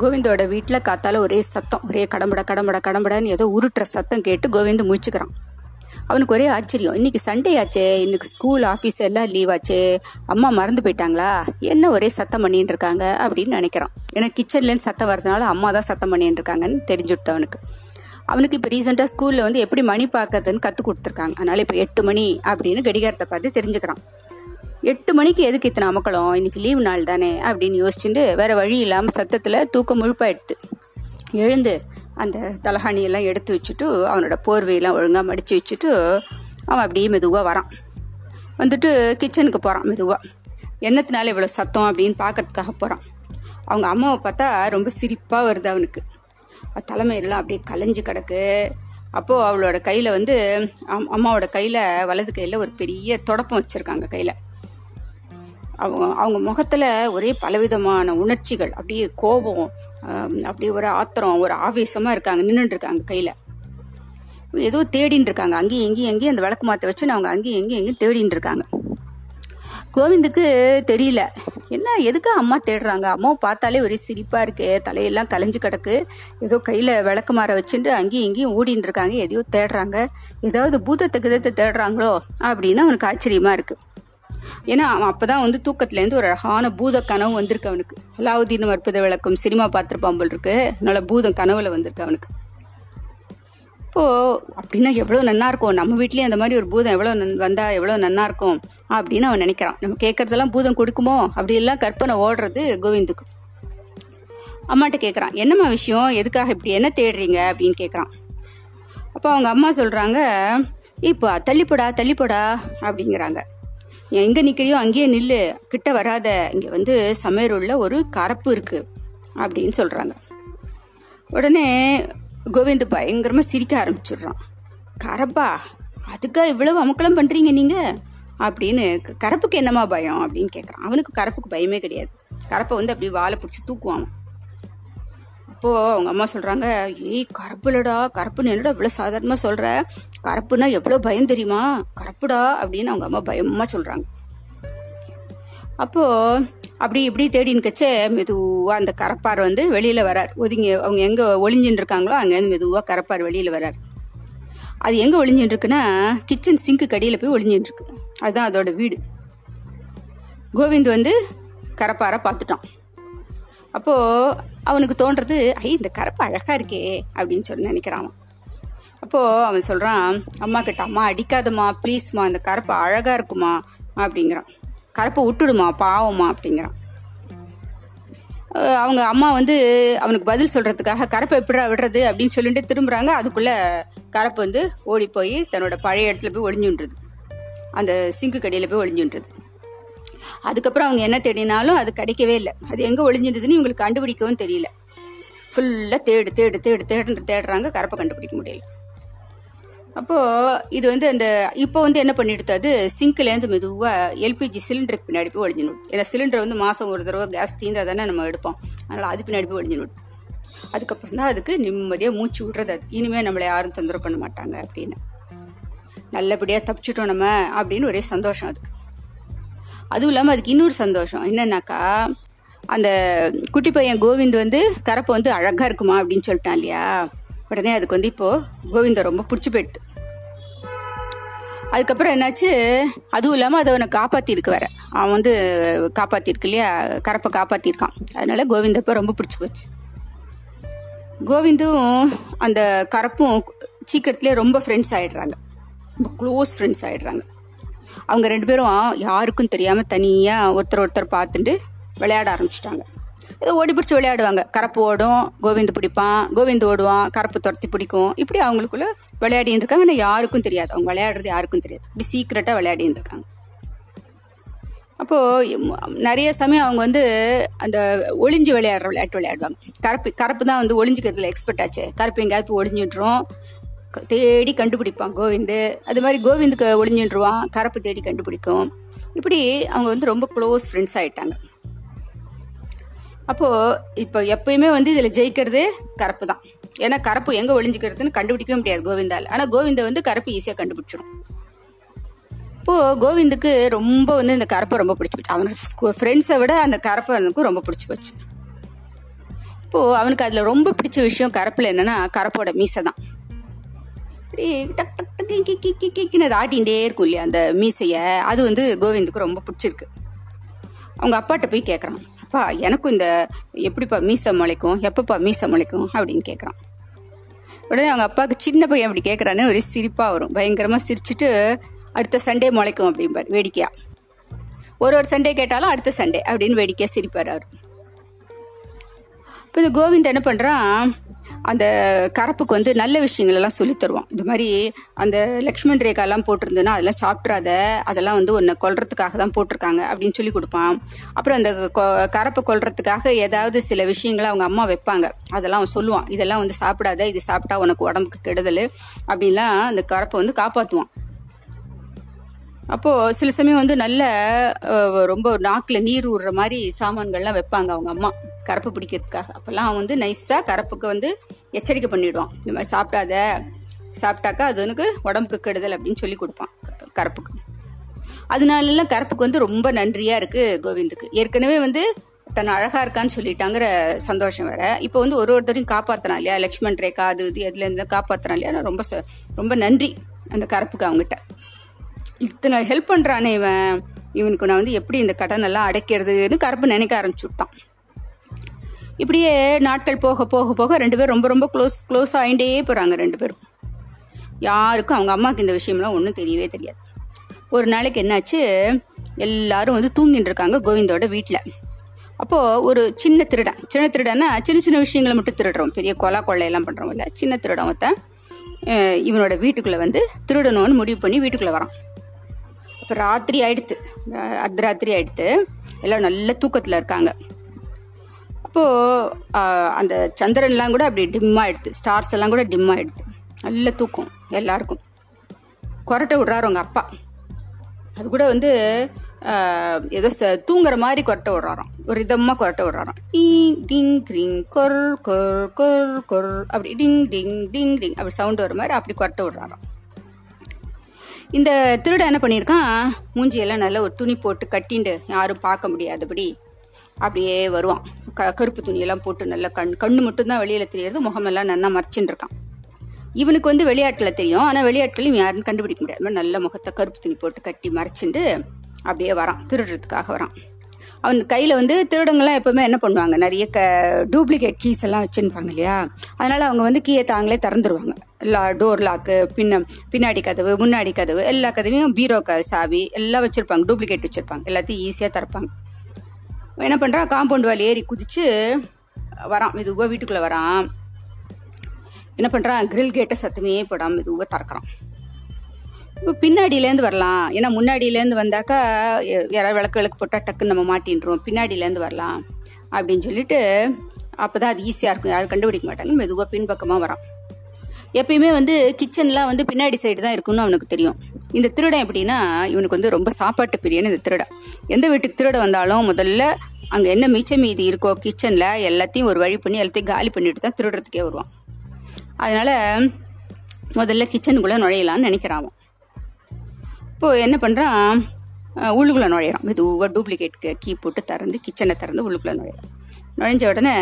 கோவிந்தோட வீட்டில் காத்தால ஒரே சத்தம், ஒரே கடம்பட கடம்பட கடம்படன்னு ஏதோ உருட்டுற சத்தம் கேட்டு கோவிந்து முழிச்சுக்கிறான். அவனுக்கு ஒரே ஆச்சரியம், இன்னைக்கு சண்டே ஆச்சே, இன்னைக்கு ஸ்கூல் ஆஃபீஸ் எல்லாம் லீவ் ஆச்சே, அம்மா மறந்து போயிட்டாங்களா என்ன ஒரே சத்தம் பண்ணிட்டு இருக்காங்க அப்படின்னு நினைக்கிறான். ஏன்னா கிச்சன்லேருந்து சத்தம் வர்றதுனால அம்மா தான் சத்தம் பண்ணிட்டு இருக்காங்கன்னு தெரிஞ்சுடுத்து அவனுக்கு. அவனுக்கு இப்போ ரீசெண்டாக ஸ்கூலில் வந்து எப்படி மணி பார்க்கறதுன்னு கற்றுக் கொடுத்துருக்காங்க. அதனால் இப்போ 8 மணி அப்படின்னு கடிகாரத்தை பார்த்து தெரிஞ்சுக்கிறான். 8 மணிக்கு எதுக்கு இத்தனை அமக்கலாம், இன்றைக்கி லீவ் நாள் தானே அப்படின்னு யோசிச்சுட்டு வேறு வழி இல்லாமல் சத்தத்தில் தூக்கம் முழுப்பாயிடுத்து. எழுந்து அந்த தலகாணியெல்லாம் எடுத்து வச்சுட்டு அவனோட போர்வையெல்லாம் ஒழுங்காக மடித்து வச்சுட்டு அவன் அப்படியே மெதுவாக வரான். வந்துட்டு கிச்சனுக்கு போகிறான் மெதுவாக. என்னத்தினால இவ்வளோ சத்தம் அப்படின்னு பார்க்கறதுக்காக போகிறான். அவங்க அம்மாவை பார்த்தா ரொம்ப சிரிப்பாக வருது அவனுக்கு. தலைமையெல்லாம் அப்படியே கலைஞ்சு கிடக்கு. அப்போது அவளோட கையில் வந்து அம்மாவோட கையில் வலது கையில் ஒரு பெரிய தொடப்பம் வச்சுருக்காங்க கையில். அவங்க முகத்தில் ஒரே பலவிதமான உணர்ச்சிகள், அப்படியே கோபம், அப்படியே ஒரு ஆத்திரம், ஒரு ஆவேசமாக இருக்காங்க, நின்றுட்டுருக்காங்க. கையில் ஏதோ தேடின்னு இருக்காங்க. அங்கேயும் எங்கேயும் எங்கேயும் அந்த விளக்கு மாற்ற வச்சு அவங்க அங்கேயும் எங்கேயும் எங்கேயும் தேடின்னு இருக்காங்க. கோவிந்துக்கு தெரியல என்ன எதுக்கு அம்மா தேடுறாங்க. அம்மாவை பார்த்தாலே ஒரே சிரிப்பாக இருக்கு, தலையெல்லாம் கலைஞ்சு கிடக்கு, ஏதோ கையில் விளக்கு மாற வச்சுட்டு அங்கேயும் எங்கேயும் ஓடின்னு இருக்காங்க, எதையோ தேடுறாங்க, ஏதாவது பூதத்தை கிதத்தை தேடுறாங்களோ அப்படின்னு அவனுக்கு ஆச்சரியமாக இருக்குது. ஏன்னா அவன் அப்போ தான் வந்து தூக்கத்துலேருந்து ஒரு அழகான பூத கனவு வந்திருக்கு அவனுக்கு. அலாவுதீன் அற்புத விளக்கம் சினிமா பார்த்துருப்பான் போல் இருக்கு, நல்ல பூதம் கனவுல வந்திருக்கு அவனுக்கு. இப்போது அப்படின்னா எவ்வளோ நல்லா இருக்கும், நம்ம வீட்லேயும் அந்த மாதிரி ஒரு பூதம் எவ்வளோ வந்தால் எவ்வளோ நல்லா இருக்கும் அப்படின்னு அவன் நினைக்கிறான். நம்ம கேட்குறதெல்லாம் பூதம் கொடுக்குமோ அப்படியெல்லாம் கற்பனை ஓடுறது கோவிந்துக்கு. அம்மாட்ட கேட்குறான், என்னம்மா விஷயம், எதுக்காக இப்படி என்ன தேடுறீங்க அப்படின்னு கேட்குறான். அப்போ அவங்க அம்மா சொல்கிறாங்க, இப்போ தள்ளிப்படா தள்ளிப்படா அப்படிங்கிறாங்க. எங்கே நிற்கிறியோ அங்கேயே நில்லு, கிட்ட வராத, இங்கே வந்து சமையலுள்ள ஒரு கரப்பு இருக்குது அப்படின்னு சொல்கிறாங்க. உடனே கோவிந்து பயங்கரமாக சிரிக்க ஆரம்பிச்சிடுறான். கரப்பா, அதுக்காக இவ்வளவு அமக்கலம் பண்ணுறீங்க நீங்கள் அப்படின்னு, கரப்புக்கு என்னம்மா பயம் அப்படின்னு கேட்குறான். அவனுக்கு கரப்புக்கு பயமே கிடையாது. கரப்பை வந்து அப்படி வாழை பிடிச்சி தூக்குவான். அப்போது அவங்க அம்மா சொல்கிறாங்க, ஏய் கரப்புலடா, கரப்புன்னு என்னடா இவ்வளோ சாதாரணமாக சொல்கிற, கரப்புனா எவ்வளோ பயம் தெரியுமா, கரப்புடா அப்படின்னு அவங்க அம்மா பயமாக சொல்கிறாங்க. அப்போது அப்படி இப்படி தேடின்னு கச்சே மெதுவாக அந்த கரப்பார் வந்து வெளியில் வரார். ஒதுங்கி அவங்க எங்கே ஒளிஞ்சின்னு இருக்காங்களோ அங்கேருந்து மெதுவாக கரப்பார் வெளியில் வரார். அது எங்கே ஒளிஞ்சின்னு இருக்குன்னா கிச்சன் சிங்க்கு கடியில் போய் ஒளிஞ்சின்னு இருக்கு. அதுதான் அதோட வீடு. கோவிந்த் வந்து கரப்பாரை பார்த்துட்டான். அப்போது அவனுக்கு தோன்றது, ஐ இந்த கரப்பை அழகாக இருக்கே அப்படின்னு சொல்லி நினைக்கிறான். அப்போது அவன் சொல்கிறான் அம்மா கிட்ட, அம்மா அடிக்காதம்மா ப்ளீஸ்மா, அந்த கரப்பை அழகாக இருக்குமா அப்படிங்கிறான். கரப்பை விட்டுடுமா பாவம்மா அப்படிங்கிறான். அவங்க அம்மா வந்து அவனுக்கு பதில் சொல்கிறதுக்காக கரப்பை எப்படா விடுறது அப்படின்னு சொல்லிட்டு திரும்புகிறாங்க. அதுக்குள்ளே கரப்பை வந்து ஓடி போய் தன்னோட பழைய இடத்துல போய் ஒளிஞ்சுன்றது, அந்த சிங்கு கடியில் போய் ஒளிஞ்சுன்றது. அதுக்கப்புறம் அவங்க என்ன தேடினாலும் அது கிடைக்கவே இல்லை. அது எங்கே ஒளிஞ்சிடுதுன்னு இவங்களுக்கு கண்டுபிடிக்கவும் தெரியல. ஃபுல்லாக தேடு தேடு தேடு தேடுறாங்க, கரப்பை கண்டுபிடிக்க முடியல. அப்போது இது வந்து அந்த இப்போ வந்து என்ன பண்ணிடுது, அது சிங்க்லேருந்து மெதுவாக எல்பிஜி சிலிண்டருக்கு பின்னாடி போய் ஒழிஞ்சு நோடுது. ஏன்னா சிலிண்டர் வந்து மாதம் ஒரு தடவை கேஸ் தீர்ந்தால் தானே நம்ம எடுப்போம், அதனால் அது பின்னாடி போய் ஒழிஞ்சு நோடுது. அதுக்கப்புறம் தான் அதுக்கு நிம்மதியாக மூச்சு விடுறது, அது இனிமேல் நம்மளை யாரும் தொந்தரவு பண்ண மாட்டாங்க அப்படின்னு. நல்லபடியாக தப்பிச்சிட்டோம் நம்ம அப்படின்னு ஒரே சந்தோஷம் அதுக்கு. அதுவும் இல்லாமல் அதுக்கு இன்னொரு சந்தோஷம் என்னன்னாக்கா, அந்த குட்டி பையன் கோவிந்த் வந்து கரப்பை வந்து அழகாக இருக்குமா அப்படின்னு சொல்லிட்டான் இல்லையா, உடனே அதுக்கு வந்து இப்போது கோவிந்தை ரொம்ப பிடிச்சி போயிடுது. அதுக்கப்புறம் என்னாச்சு, அதுவும் இல்லாமல் அதை அவனை காப்பாற்றிருக்கு வேற, அவன் வந்து காப்பாற்றிருக்கு இல்லையா, கரப்பை காப்பாற்றிருக்கான், அதனால கோவிந்தை இப்போ ரொம்ப பிடிச்சி போச்சு. கோவிந்தும் அந்த கரப்பும் சீக்கிரத்துலேயே ரொம்ப ஃப்ரெண்ட்ஸ் ஆகிடுறாங்க, ரொம்ப க்ளோஸ் ஃப்ரெண்ட்ஸ் ஆகிடுறாங்க. அவங்க ரெண்டு பேரும் யாருக்கும் தெரியாமல் தனியாக ஒருத்தர் பார்த்துட்டு விளையாட ஆரம்பிச்சிட்டாங்க. ஏதோ ஓடி பிடிச்சி விளையாடுவாங்க, கரப்பு ஓடும், கோவிந்து பிடிப்பான், கோவிந்து ஓடுவான், கரப்பு துரத்தி பிடிக்கும். இப்படி அவங்களுக்குள்ளே விளையாடின்னு இருக்காங்க. ஆனால் யாருக்கும் தெரியாது அவங்க விளையாடுறது, யாருக்கும் தெரியாது. இப்படி சீக்கிரட்டாக விளையாடின்னு இருக்காங்க. அப்போது நிறைய சமயம் அவங்க வந்து அந்த ஒளிஞ்சு விளையாடுற விளையாட்டு விளையாடுவாங்க. கரப்பு தான் வந்து ஒளிஞ்சிக்கிறதுல எக்ஸ்பர்ட் ஆச்சு. கரப்பு எங்கேயாவது ஒளிஞ்சுட்டுரும், தேடி கண்டுபிடிப்பான் கோவிந்து. அது மாதிரி கோவிந்துக்கு ஒளிஞ்சுட்டுருவான், கரப்பு தேடி கண்டுபிடிக்கும். இப்படி அவங்க வந்து ரொம்ப க்ளோஸ் ஃப்ரெண்ட்ஸ் ஆகிட்டாங்க. அப்போது இப்போ எப்பயுமே வந்து இதில் ஜெயிக்கிறது கரப்பு தான். ஏன்னா கரப்பு எங்கே ஒளிஞ்சிக்கிறதுன்னு கண்டுபிடிக்கவே முடியாது கோவிந்தால். ஆனால் கோவிந்தை வந்து கரப்பு ஈஸியாக கண்டுபிடிச்சிடும். இப்போது கோவிந்துக்கு ரொம்ப வந்து இந்த கரப்பை ரொம்ப பிடிச்சி போச்சு. அவனோட ஃப்ரெண்ட்ஸை விட அந்த கரப்பை அவனுக்கு ரொம்ப பிடிச்சி போச்சு. அப்போது அவனுக்கு அதில் ரொம்ப பிடிச்ச விஷயம் கரப்பில் என்னென்னா கரப்போட மீசை தான். டக் டக் டக் கி கி கி கின்னு அது ஆட்டிகிட்டே இருக்கும் இல்லையா அந்த மீசையை, அது வந்து கோவிந்துக்கு ரொம்ப பிடிச்சிருக்கு. அவங்க அப்பாட்ட போய் கேட்குறான், அப்பா எனக்கும் இந்த எப்படிப்பா மீசை முளைக்கும், எப்பப்பா மீசை முளைக்கும் அப்படின்னு கேட்குறான். உடனே அவங்க அப்பாவுக்கு சின்ன பையன் அப்படி கேட்குறான்னு ஒரு சிரிப்பாக வரும், பயங்கரமாக சிரிச்சுட்டு அடுத்த சண்டே முளைக்கும் அப்படிம்பார் வேடிக்கையாக. ஒரு சண்டே கேட்டாலும் அடுத்த சண்டே அப்படின்னு வேடிக்கையாக சிரிப்பார் அவர். இப்போ இந்த கோவிந்த் என்ன பண்ணுறான், அந்த கரப்புக்கு வந்து நல்ல விஷயங்களெல்லாம் சொல்லி தருவான். இந்த மாதிரி அந்த லக்ஷ்மண் ரேகாலாம் போட்டிருந்ததுன்னா அதெல்லாம் சாப்பிட்றாத, அதெல்லாம் வந்து ஒன்று கொல்றதுக்காக தான் போட்டிருக்காங்க அப்படின்னு சொல்லி கொடுப்பான். அப்புறம் அந்த கரப்பை கொல்றதுக்காக ஏதாவது சில விஷயங்களை அவங்க அம்மா வைப்பாங்க, அதெல்லாம் அவன் சொல்லுவான், இதெல்லாம் வந்து சாப்பிடாத, இது சாப்பிட்டா உனக்கு உடம்புக்கு கெடுதல் அப்படின்லாம் அந்த கரப்பை வந்து காப்பாற்றுவான். அப்போது சில சமயம் வந்து நல்ல ரொம்ப நாக்கில் நீர் ஊடுற மாதிரி சாமான்கள்லாம் வைப்பாங்க அவங்க அம்மா கரப்பு பிடிக்கிறதுக்காக. அப்போல்லாம் அவன் வந்து நைஸாக கரப்புக்கு வந்து எச்சரிக்கை பண்ணிவிடுவான், இந்த மாதிரி சாப்பிடாத, சாப்பிட்டாக்கா அது எனக்கு உடம்புக்கு கெடுதல் அப்படின்னு சொல்லி கொடுப்பான் கரப்புக்கு. அதனாலலாம் கரப்புக்கு வந்து ரொம்ப நன்றியாக இருக்குது கோவிந்துக்கு. ஏற்கனவே வந்து தன் அழகாக இருக்கான்னு சொல்லிட்டாங்கிற சந்தோஷம் வேறு, இப்போ வந்து ஒருத்தரையும் காப்பாற்றினா இல்லையா, லக்ஷ்மண் ரேகா அது இது அதுலேருந்து காப்பாற்றினா இல்லையா, ரொம்ப ரொம்ப நன்றி அந்த கரப்புக்கு அவங்ககிட்ட. இத்தனை ஹெல்ப் பண்ணுறானே இவன், இவனுக்கு நான் வந்து எப்படி இந்த கடனெல்லாம் அடைக்கிறதுன்னு கரப்பு நினைக்க ஆரம்பிச்சுட்டான். இப்படியே நாட்கள் போக போக போக ரெண்டு பேரும் ரொம்ப ரொம்ப க்ளோஸ் ஆகிட்டே போகிறாங்க ரெண்டு பேரும். யாருக்கும் அவங்க அம்மாவுக்கு இந்த விஷயம்லாம் ஒன்றும் தெரியவே தெரியாது. ஒரு நாளைக்கு என்னாச்சு, எல்லோரும் வந்து தூங்கிட்டு இருக்காங்க கோவிந்தோட வீட்டில். அப்போது ஒரு சின்ன திருடன்னா சின்ன விஷயங்களை மட்டும் திருடுறோம், பெரிய கொலை கொள்ளையெல்லாம் பண்ணுறோம் இல்லை, சின்ன திருடம் ஒருத்தன் இவனோட வீட்டுக்குள்ளே வந்து திருடணும்னு முடிவு பண்ணி வீட்டுக்குள்ளே வரான். இப்போ அர்த்தராத்திரி ஆயிடுத்து, எல்லோரும் நல்ல தூக்கத்தில் இருக்காங்க. அப்போது அந்த சந்திரன்லாம் கூட அப்படி டிம் ஆகிடுது, ஸ்டார்ஸ் எல்லாம் கூட டிம் ஆகிடுது, நல்ல தூக்கம் எல்லாருக்கும். கொரட்டை விடுறாரு அவங்க அப்பா, அது கூட வந்து ஏதோ தூங்குற மாதிரி கொரட்டை விடுறாராம், ஒரு விதமாக கொரட்டை விடுறாராம், டிங் டிங் கிரிங் கொர் கொர் கொர் கொர் அப்படி டிங் டிங் டிங் டிங் அப்படி சவுண்டு வர மாதிரி அப்படி கொரட்டை விடுறாராம். இந்த திருட என்ன பண்ணியிருக்கான், மூஞ்சியெல்லாம் நல்லா ஒரு துணி போட்டு கட்டிண்டு யாரும் பார்க்க முடியாதபடி அப்படியே வருவான். கருப்பு துணியெல்லாம் போட்டு நல்லா கண்ணு மட்டும்தான் வெளியில் தெரியுது, முகமெல்லாம் நல்லா மறைச்சுட்டுருக்கான். இவனுக்கு வந்து வெளியாட்களில் தெரியும், ஆனால் வெளியாட்களையும் யாருன்னு கண்டுபிடிக்க முடியாது, நல்ல முகத்தை கருப்பு துணி போட்டு கட்டி மறைச்சுண்டு அப்படியே வரான், திருடுறதுக்காக வரான். அவன் கையில் வந்து திருடங்கள்லாம் எப்போவுமே என்ன பண்ணுவாங்க, நிறைய டூப்ளிகேட் கீஸ் எல்லாம் வச்சுருப்பாங்க இல்லையா, அதனால் அவங்க வந்து கீயை தாங்களே திறந்துருவாங்க. எல்லா டோர் லாக்கு, பின்னாடி கதவு, முன்னாடி கதவு, எல்லா கதவையும் பீரோ சாவி எல்லாம் வச்சுருப்பாங்க, டூப்ளிகேட் வச்சுருப்பாங்க, எல்லாத்தையும் ஈஸியாக திறப்பாங்க. என்ன பண்ணுறா, காம்பவுண்ட் வால் ஏறி குதித்து வரான், மெதுவாக வீட்டுக்குள்ளே வரான். என்ன பண்ணுறான், கிரில் கேட்டை சத்தமே போடாமல் மெதுவாக திறக்கிறான். இப்போ பின்னாடியிலேருந்து வரலாம், ஏன்னா முன்னாடியிலேருந்து வந்தாக்கா யாராவது விளக்கு போட்டால் டக்குன்னு நம்ம மாட்டின்றோம், பின்னாடியிலேருந்து வரலாம் அப்படின்னு சொல்லிட்டு அப்போ தான் அது ஈஸியாக இருக்கும், யாரும் கண்டுபிடிக்க மாட்டாங்க. மெதுவாக பின்பக்கமாக வரான். எப்பயுமே வந்து கிச்சன்லாம் வந்து பின்னாடி சைடு தான் இருக்குன்னு அவனுக்கு தெரியும். இந்த திருடம் எப்படின்னா, இவனுக்கு வந்து ரொம்ப சாப்பாட்டு பிரியன்னு இந்த திருடம். எந்த வீட்டுக்கு திருட வந்தாலும் முதல்ல அங்கே என்ன மிச்சம் மீதி இருக்கோ கிச்சனில் எல்லாத்தையும் ஒரு வழி பண்ணி எல்லாத்தையும் காலி பண்ணிட்டு தான் திருடுறதுக்கே வருவான். அதனால் முதல்ல கிச்சனுக்குள்ளே நுழையலான்னு நினைக்கிறான். இப்போது என்ன பண்ணுறான், உள்ளுக்குள்ளே நுழையிறான், மெதுவாக டூப்ளிகேட் கீ போட்டு திறந்து கிச்சனை திறந்து உள்ளுக்குள்ளே நுழையிறான். நுழைஞ்ச உடனே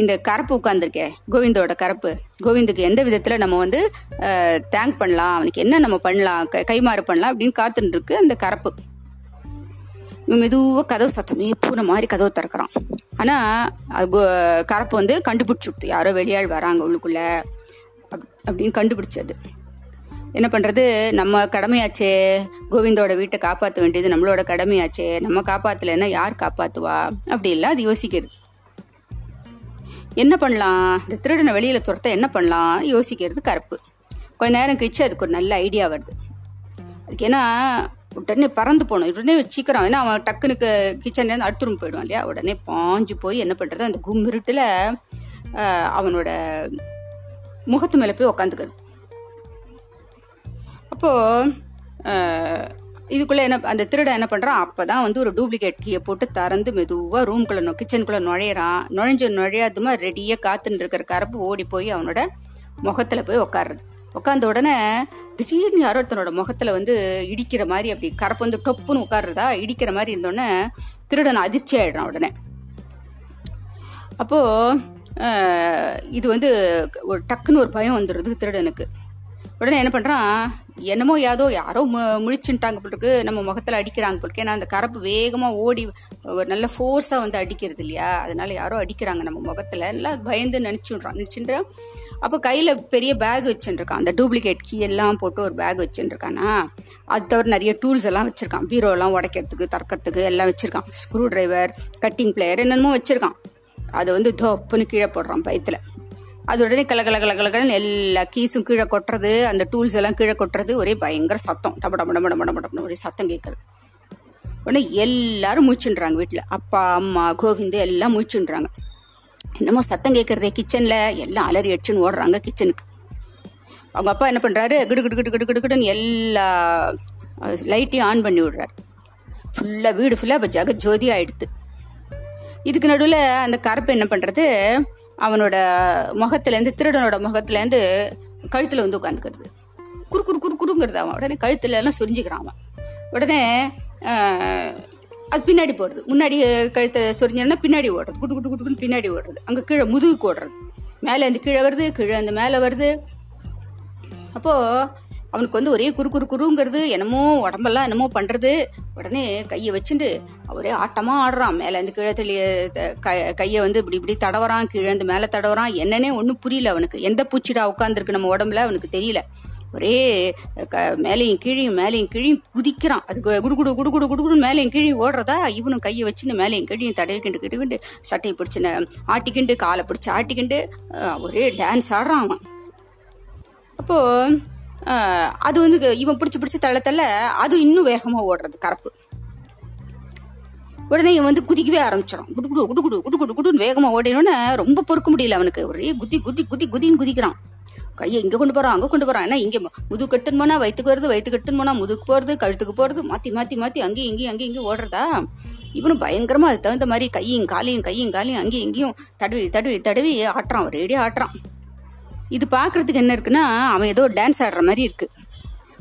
இந்த கரப்பு உட்காந்துருக்கே கோவிந்தோட கரப்பு, கோவிந்துக்கு எந்த விதத்தில் நம்ம வந்து தேங்க் பண்ணலாம், அவனுக்கு என்ன நம்ம பண்ணலாம், கைமாறு பண்ணலாம் அப்படின்னு காத்துட்டுருக்கு அந்த கரப்பு. இவன் மெதுவாக கதவு சத்தமே பூனை மாதிரி கதவை திறக்கிறான். ஆனால் கரப்பு வந்து கண்டுபிடிச்சி விடுத்து, யாரோ வெளியாள் வராங்க உள்ளுக்குள்ளே அப்படின்னு கண்டுபிடிச்சது. என்ன பண்ணுறது, நம்ம கடமையாச்சே, கோவிந்தோட வீட்டை காப்பாற்ற வேண்டியது நம்மளோட கடமையாச்சே, நம்ம காப்பாற்றலைன்னா யார் காப்பாற்றுவா அப்படிலாம் அது யோசிக்கிறது. என்ன பண்ணலாம், இந்த திருடனை வெளியில் துரத்த என்ன பண்ணலாம் யோசிக்கிறது கரப்பு. கொஞ்ச நேரம் கழிச்சு அதுக்கு ஒரு நல்ல ஐடியா வருது. அதுக்கு ஏன்னா உடனே பறந்து போகணும், உடனே சீக்கிரம், ஏன்னா அவன் டக்குனு கிச்சன்லேருந்து அடுத்த ரூம் போயிடுவான் இல்லையா, உடனே பாஞ்சு போய் என்ன பண்ணுறது, அந்த கும்மிருட்டில் அவனோட முகத்து மேலே போய் உக்காந்துக்கிறது. அப்போது இதுக்குள்ளே என்ன, அந்த திருட என்ன பண்ணுறான், அப்போ தான் வந்து ஒரு டூப்ளிகேட் கீயை போட்டு திறந்து மெதுவாக ரூம்குள்ளே கிச்சனுக்குள்ளே நுழையிறான். நுழையாதுமா ரெடியாக காத்துன்னு இருக்கிற கரப்பு ஓடி போய் அவனோட முகத்தில் போய் உக்காடுறது. உட்காந்த உடனே திடீர்னு யாரோ தன்னோட முகத்தில் வந்து இடிக்கிற மாதிரி, அப்படி கரப்பு வந்து டொப்புன்னு உட்காடுறதா இடிக்கிற மாதிரி இருந்தோடனே திருடன் அதிர்ச்சி ஆகிடுறான் உடனே. அப்போது இது வந்து ஒரு டக்குன்னு ஒரு பயம் வந்துடுறது திருடனுக்கு. உடனே என்ன பண்ணுறான், என்னமோ யாதோ யாரோ முழிச்சுட்டாங்க போட்டுருக்கு, நம்ம முகத்தில் அடிக்கிறாங்க போட்டுருக்கு. ஏன்னா அந்த கரப்பு வேகமாக ஓடி நல்ல ஃபோர்ஸாக வந்து அடிக்கிறது இல்லையா, அதனால யாரோ அடிக்கிறாங்க நம்ம முகத்தில், நல்லா பயந்து நினச்சின்றான். அப்போ கையில் பெரிய பேக் வச்சுட்டுருக்கான், அந்த டூப்ளிகேட் கீ எல்லாம் போட்டு ஒரு பேக் வச்சுட்டுருக்கானா. அது தவிர நிறைய டூல்ஸ் எல்லாம் வச்சுருக்கான், பீரோலாம் உடைக்கிறதுக்கு தற்கறதுக்கு எல்லாம் வச்சுருக்கான், ஸ்க்ரூ டிரைவர், கட்டிங் பிளேயர் என்னென்னமோ வச்சுருக்கான். அதை வந்து தொப்புன்னு கீழே போடுறான் பயத்தில். அது உடனே கலகலகலகலகலன்னு எல்லா கீஸும் கீழே கொட்டுறது, அந்த டூல்ஸ் எல்லாம் கீழே கொட்டுறது, ஒரே பயங்கர சத்தம், டப டப டப டப டப ஒரே சத்தம் கேட்குறது. உடனே எல்லாரும் முழிச்சுன்றாங்க வீட்டில், அப்பா அம்மா கோவிந்து எல்லாம் முழிச்சுன்றாங்க. என்னமோ சத்தம் கேட்குறதே, கிச்சனில் எல்லாம் அலறி அடிச்சுன்னு ஓடுறாங்க கிச்சனுக்கு. அவங்க அப்பா என்ன பண்ணுறாரு, கிடு கிடு கிடு கிடு கிடுன்னு எல்லா லைட்டையும் ஆன் பண்ணி விடுறாரு. ஃபுல்லாக வீடு ஃபுல்லாக இப்போ ஜக ஜோதி ஆகிடுது. இதுக்கு நடுவில் அந்த கருப்பு என்ன பண்ணுறது, அவனோட முகத்துலேருந்து திருடனோட முகத்துலேருந்து கழுத்தில் வந்து உட்காந்துக்கிறது, குறு குறு குறு குறுங்கிறது. அவன் உடனே கழுத்துலலாம் சொரிஞ்சிக்கிறான். அவன் உடனே அது பின்னாடி போடுறது, முன்னாடி கழுத்தை சொரிஞ்சோன்னா பின்னாடி ஓடுறது, குட்டு குட்டு குட்டுக்குன்னு பின்னாடி ஓடுறது, அங்கே கீழே முதுகுக்கு ஓடுறது, மேலே அந்த கீழே வருது, கீழே அந்த மேலே வருது. அப்போது அவனுக்கு வந்து ஒரே குறு குறு குறுங்கிறது, என்னமோ உடம்பெல்லாம் என்னமோ பண்ணுறது. உடனே கையை வச்சுட்டு ஒரே ஆட்டமாக ஆடுறான், மேலேருந்து கீழே தெளிய கையை வந்து இப்படி இப்படி தடவறான், கீழேந்து மேலே தடவறான். என்னன்னே ஒன்றும் புரியல அவனுக்கு, எந்த பூச்சிடா உட்காந்துருக்கு நம்ம உடம்புல அவனுக்கு தெரியல. ஒரே மேலேயும் கீழையும் மேலேயும் கீழையும் குதிக்கிறான், அது குடுகுடு குடுகுடு குடுகுடுன்னு மேலேயும் கீழையும் ஓடுறதா. இவனும் கையை வச்சுன்னு மேலேயும் கீழையும் தடவிக்கிண்டு கிட்டுக்கிண்டு, சட்டையை பிடிச்சின்னு ஆட்டிக்கிண்டு, காலை பிடிச்சி ஆட்டிக்கிண்டு ஒரே டான்ஸ் ஆடுறான் அவன். அப்போது அது வந்து இவன் பிடிச்சி பிடிச்சி தள்ள தள்ள அது இன்னும் வேகமாக ஓடுறது கரப்பு. உடனே இவன் வந்து குதிக்கவே ஆரம்பிச்சிடும், குடு குடு குடு குடு குடு குடு குடுன்னு வேகமாக ஓடினோன்னு ரொம்ப பொறுக்க முடியல அவனுக்கு. ஒரே குதி குதி குதி குதின்னு குதிக்கிறான், கையை இங்கே கொண்டு போகிறான் அங்கே கொண்டு போகிறான். ஏன்னா இங்கே முதுகு கட்டுன்னு போனால் வயிற்றுக்கு வருது, வயிற்றுக்கு கட்டுன்னு போனால் முதுகு போகிறது, கழுத்துக்கு போகிறது, மாற்றி மாற்றி மாற்றி அங்கேயும் இங்கேயும் அங்கேயும் இங்கேயும் ஓடுறதா. இவனு பயங்கரமாக அது தகுந்த மாதிரி கையும் காலையும் அங்கேயும் இங்கேயும் தடவி தடவி தடவி ஆட்டுறான், ஒரேடியே ஆட்டுறான். இது பார்க்குறதுக்கு என்ன இருக்குன்னா, அவன் ஏதோ டான்ஸ் ஆடுற மாதிரி இருக்குது,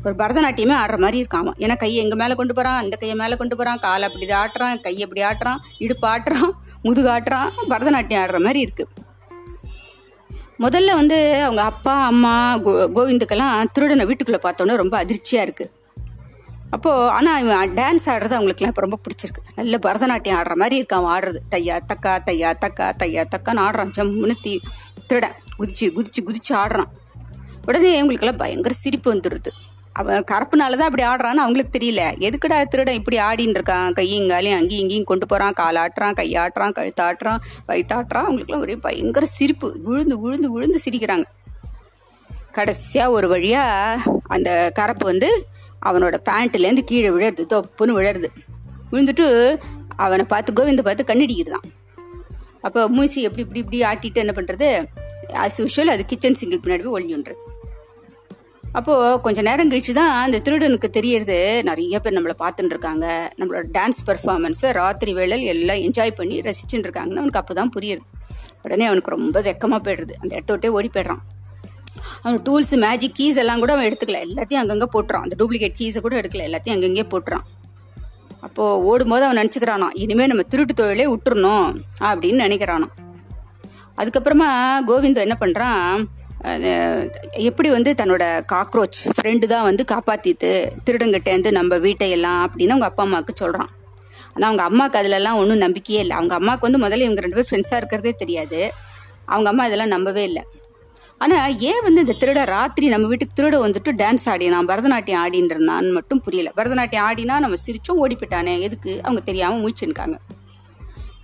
ஒரு பரதநாட்டியமே ஆடுற மாதிரி இருக்கான் அவன். ஏன்னா கையை எங்கே மேலே கொண்டு போகிறான், அந்த கையை மேலே கொண்டு போகிறான், காலை அப்படி ஆட்டுறான், கையை எப்படி ஆட்டுறான், இடுப்பு ஆட்டுறான், முதுகு ஆட்டுறான், பரதநாட்டியம் ஆடுற மாதிரி இருக்குது. முதல்ல வந்து அவங்க அப்பா அம்மா கோவிந்துக்கெல்லாம் திருடனை வீட்டுக்குள்ளே பார்த்தோன்னே ரொம்ப அதிர்ச்சியாக இருக்குது. அப்போது ஆனால் இவன் டான்ஸ் ஆடுறது அவங்களுக்குலாம் இப்போ ரொம்ப பிடிச்சிருக்கு, நல்ல பரதநாட்டியம் ஆடுற மாதிரி இருக்கான் அவன் ஆடுறது. தையா தக்கா தையா தக்கா தையா தக்கான்னு ஆடுறான், ஜம்முன்னு திருடன் குதிச்சு குதிச்சு குதிச்சு ஆடுறான். உடனே அவங்களுக்கெல்லாம் பயங்கர சிரிப்பு வந்துடுது. அவன் கரப்புனால தான் அப்படி ஆடுறான்னு அவங்களுக்கு தெரியல, எதுக்கடா திருடன் இப்படி ஆடின்னு இருக்கான், கையும் காலையும் அங்கேயும் இங்கேயும் கொண்டு போகிறான், காலாட்டுறான், கையாட்டுறான், கழுத்தாட்டுறான், வயிற்றாட்டுறான். அவங்களுக்குலாம் ஒரே பயங்கர சிரிப்பு, விழுந்து விழுந்து விழுந்து சிரிக்கிறாங்க. கடைசியாக ஒரு வழியாக அந்த கரப்பு வந்து அவனோட பேண்ட்லேருந்து கீழே விழருது, தொப்புன்னு விழருது. விழுந்துட்டு அவனை பார்த்து கோவிந்த பார்த்து கண்ணடிக்கிறான். அப்போ மூசி எப்படி இப்படி இப்படி ஆட்டிட்டு என்ன பண்ணுறது, ஆஸ் யூஷுவல் அது கிச்சன் சிங்குக்கு பின்னாடி போய் ஒழிஞ்சுன்றது. அப்போது கொஞ்சம் நேரம் கழிச்சு தான் அந்த திருடனுக்கு தெரியறது, நிறைய பேர் நம்மளை பார்த்துட்டு இருக்காங்க, நம்மளோட டான்ஸ் பர்ஃபார்மன்ஸை ராத்திரி வேளையில் எல்லாம் என்ஜாய் பண்ணி ரசிச்சுட்டு இருக்காங்கன்னு அவனுக்கு அப்போ தான் புரியுது. உடனே அவனுக்கு ரொம்ப வெக்கமாக போயிடுது, அந்த இடத்த விட்டே ஓடி போய்ட்றான். அவன் டூல்ஸு மேஜிக் கீஸ் எல்லாம் கூட அவன் எடுத்துக்கல, எல்லாத்தையும் அங்கங்கே போட்டுறான், அந்த டூப்ளிகேட் கீஸை கூட எடுக்கல, எல்லாத்தையும் அங்கங்கே போட்டுறான். அப்போது ஓடும்போது அவன் நினச்சிக்கிறானா, இனிமேல் நம்ம திருட்டு தொழிலே விட்டுறணும் அப்படின்னு நினைக்கிறானா. அதுக்கப்புறமா கோவிந்தம் என்ன பண்ணுறான், எப்படி வந்து தன்னோட காக்ரோச் ஃப்ரெண்டு தான் வந்து காப்பாற்றிட்டு திருடங்கிட்டேருந்து நம்ம வீட்டையெல்லாம் அப்படின்னு அவங்க அப்பா அம்மாவுக்கு சொல்கிறான். ஆனால் அவங்க அம்மாவுக்கு அதிலெல்லாம் ஒன்றும் நம்பிக்கையே இல்லை. அவங்க அம்மாவுக்கு வந்து முதல்ல இவங்க ரெண்டு பேர் ஃப்ரெண்ட்ஸாக இருக்கிறதே தெரியாது, அவங்க அம்மா இதெல்லாம் நம்பவே இல்லை. ஆனால் ஏன் வந்து இந்த திருட ராத்திரி நம்ம வீட்டுக்கு திருட வந்துட்டு டான்ஸ் ஆடினான், பரதநாட்டியம் ஆடின்றான்னு மட்டும் புரியலை. பரதநாட்டியம் ஆடினா நம்ம சிரிச்சும் ஓடிப்பிட்டானே, எதுக்கு அவங்க தெரியாமல் முழிச்சுருக்காங்க.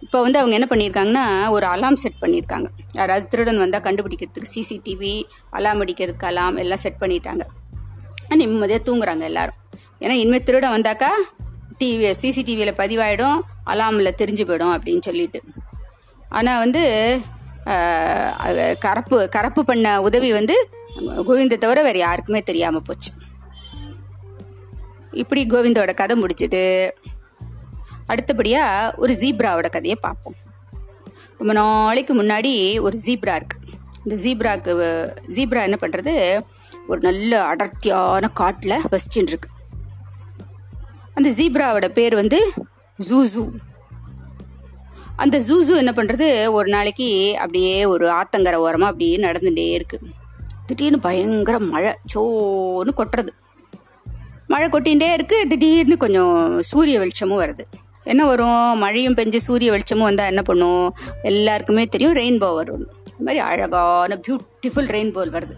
இப்போ வந்து அவங்க என்ன பண்ணியிருக்காங்கன்னா, ஒரு அலாம் செட் பண்ணியிருக்காங்க, யாராவது திருடன் வந்தால் கண்டுபிடிக்கிறதுக்கு சிசிடிவி அலாம் அடிக்கிறதுக்கு அலாம் எல்லாம் செட் பண்ணிட்டாங்க. நிம்மதியாக தூங்குறாங்க எல்லாரும். ஏன்னா இனிமேல் திருடன் வந்தாக்கா டிவி சிசிடிவியில் பதிவாயிடும், அலாமில் தெரிஞ்சு போயிடும் அப்படின்னு சொல்லிட்டு. ஆனால் வந்து கரப்பு பண்ண உதவி வந்து கோவிந்தை தவிர வேறு யாருக்குமே தெரியாமல் போச்சு. இப்படி கோவிந்தோட கதை முடிச்சுது. அடுத்தபடியாக ஒரு ஜீப்ராவோட கதையை பார்ப்போம். ரொம்ப நாளைக்கு முன்னாடி ஒரு ஜீப்ரா இருக்குது. இந்த ஜீப்ரா என்ன பண்ணுறது, ஒரு நல்ல அடர்த்தியான காட்டில் வசிச்சுன்னு இருக்கு. அந்த ஜீப்ராவோட பேர் வந்து ஜூ. அந்த ஜூஸு என்ன பண்ணுறது, ஒரு நாளைக்கு அப்படியே ஒரு ஆத்தங்கரை ஓரமாக அப்படியே நடந்துகிட்டே இருக்குது. திடீர்னு பயங்கர மழை சோன்னு கொட்டுறது, மழை கொட்டிகிட்டே இருக்குது. திடீர்னு கொஞ்சம் சூரிய வெளிச்சமும் வருது. என்ன வரும், மழையும் பெஞ்சு சூரிய வெளிச்சமும் வந்தால் என்ன பண்ணும், எல்லாருக்குமே தெரியும் ரெயின்போ வரும். இந்த மாதிரி அழகான பியூட்டிஃபுல் ரெயின்போ வருது.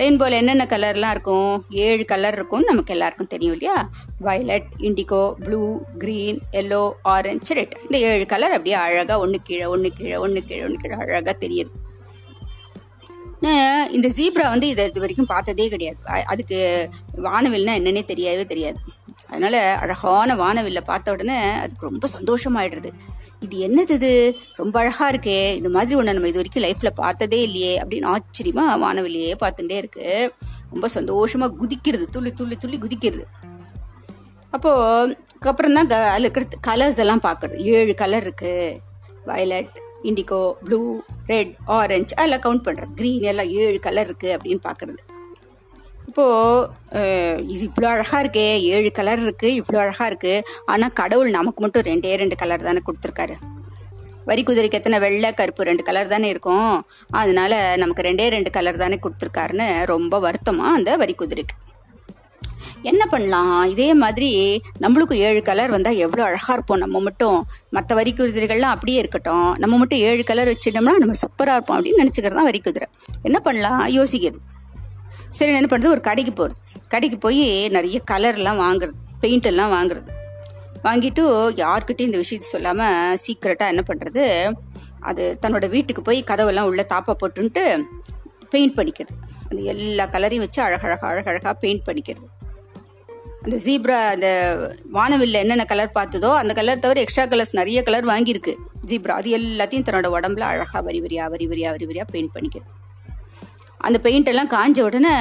ரெயின்போவில் என்னென்ன கலர்லாம் இருக்கும், 7 கலர் இருக்கும்னு நமக்கு எல்லாருக்கும் தெரியும் இல்லையா. Violet, indigo, blue, green, yellow, orange, red. இந்த 7 கலர் அப்படியே அழகாக ஒன்று கீழே ஒன்று கீழே ஒன்று கீழே ஒன்று கீழே அழகாக தெரியுது. இந்த ஜீப்ரா வந்து இதை இது வரைக்கும் பார்த்ததே கிடையாது. அதுக்கு வானவில்னா என்னென்னே தெரியாது. அதனால் அழகான வானவில்லை பார்த்த உடனே அதுக்கு ரொம்ப சந்தோஷமாகிடுறது. இது என்னது, இது ரொம்ப அழகாக இருக்கே, இது மாதிரி ஒன்று நம்ம இது வரைக்கும் லைஃப்பில் பார்த்ததே இல்லையே அப்படின்னு ஆச்சரியமாக வானவில்லையே பார்த்துட்டே இருக்குது. ரொம்ப சந்தோஷமாக குதிக்கிறது, துள்ளி துள்ளி துள்ளி குதிக்கிறது. அப்போது அப்புறம் தான் அதில் இருக்கிற கலர்ஸ் எல்லாம் பார்க்குறது. 7 கலர் இருக்குது, violet, indigo, blue, red, orange, அதெல்லாம் கவுண்ட் பண்ணுறது. க்ரீன் எல்லாம் 7 கலர் இருக்குது அப்படின்னு பார்க்குறது. இப்போது இது இவ்வளோ அழகாக இருக்கே, 7 கலர் இருக்குது, இவ்வளோ அழகாக இருக்குது. ஆனால் கடவுள் நமக்கு மட்டும் 2 கலர் தானே கொடுத்துருக்காரு. வரி குதிரைக்கு எத்தனை வெள்ளை கருப்பு 2 கலர் தானே இருக்கும், அதனால் நமக்கு 2 கலர் தானே கொடுத்துருக்காருன்னு ரொம்ப வருத்தமாக அந்த வரி குதிரைக்கு. என்ன பண்ணலாம், இதே மாதிரி நம்மளுக்கும் 7 கலர் வந்தால் எவ்வளோ அழகாக இருப்போம் நம்ம மட்டும், மற்ற வரி குதிரைகள்லாம் அப்படியே இருக்கட்டும், நம்ம மட்டும் 7 கலர் வச்சுட்டோம்னா நம்ம சூப்பராக இருப்போம் அப்படின்னு நினச்சிக்கிறது தான் வரி குதிரை. என்ன பண்ணலாம் யோசிக்கிறது. சரி, என்ன பண்ணுறது, ஒரு கடைக்கு போகிறது. கடைக்கு போய் நிறைய கலர்லாம் வாங்குறது, பெயிண்டெல்லாம் வாங்குறது. வாங்கிட்டு யார்கிட்டையும் இந்த விஷயத்தை சொல்லாமல் சீக்கிரட்டாக என்ன பண்ணுறது, அது தன்னோட வீட்டுக்கு போய் கதவெல்லாம் உள்ளே தாப்பா போட்டுன்ட்டு பெயிண்ட் பண்ணிக்கிறது. அந்த எல்லா கலரையும் வச்சு அழகழகாக பெயிண்ட் பண்ணிக்கிறது. அந்த ஜீப்ரா அந்த வானவில்ல என்னென்ன கலர் பார்த்ததோ அந்த கலர் தவிர எக்ஸ்ட்ரா கலர்ஸ் நிறைய கலர் வாங்கியிருக்கு ஜீப்ரா. அது எல்லாத்தையும் தன்னோட உடம்புல அழகாக வரி வரியாக பெயிண்ட் பண்ணிக்கிறது. அந்த பெயிண்டெல்லாம் காஞ்ச உடனே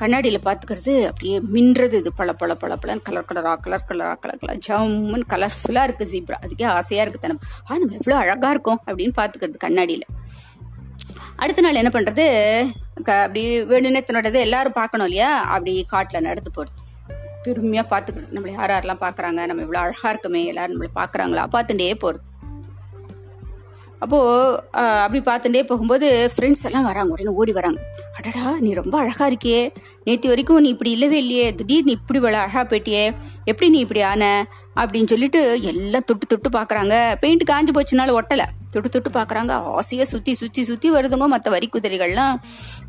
கண்ணாடியில் பார்த்துக்கிறது, அப்படியே மின்றது. இது பழப்பழப்பழப்பழம் கலர் ஜம்முன்னு கலர்ஃபுல்லாக இருக்குது ஜீப்ரா. அதுக்கே ஆசையாக இருக்குது தனம், நம்ம எவ்வளோ அழகாக இருக்கும் அப்படின்னு பார்த்துக்கிறது கண்ணாடியில். அடுத்த நாள் என்ன பண்ணுறது, அப்படி வேணுனத்தனோடது எல்லாரும் பார்க்கணும் இல்லையா, அப்படி காட்டில் நடந்து போகிறது. பெருமையாக பார்த்துக்கிறது, நம்மளை யாரெல்லாம் பார்க்குறாங்க, நம்ம இவ்வளோ அழகாக இருக்குமே, எல்லோரும் நம்மளை பார்க்குறாங்களா பார்த்துட்டே போகிறது. அப்போது அப்படி பார்த்துட்டே போகும்போது ஃப்ரெண்ட்ஸ் எல்லாம் வராங்க, உடனே ஓடி வராங்க. அடடா, நீ ரொம்ப அழகாக இருக்கியே, நேற்று வரைக்கும் நீ இப்படி இல்லவே இல்லையே, திடீர்னு இப்படி இவ்வளோ அழகாக போயிட்டியே, எப்படி நீ இப்படி ஆன அப்படின்னு சொல்லிட்டு எல்லாம் தொட்டு பார்க்குறாங்க. பெயிண்ட் காஞ்சி போச்சுனாலும் ஒட்டலை, தொட்டு பார்க்குறாங்க. ஆசையாக சுற்றி வருதுங்க மற்ற வரி குதிரைகள்லாம்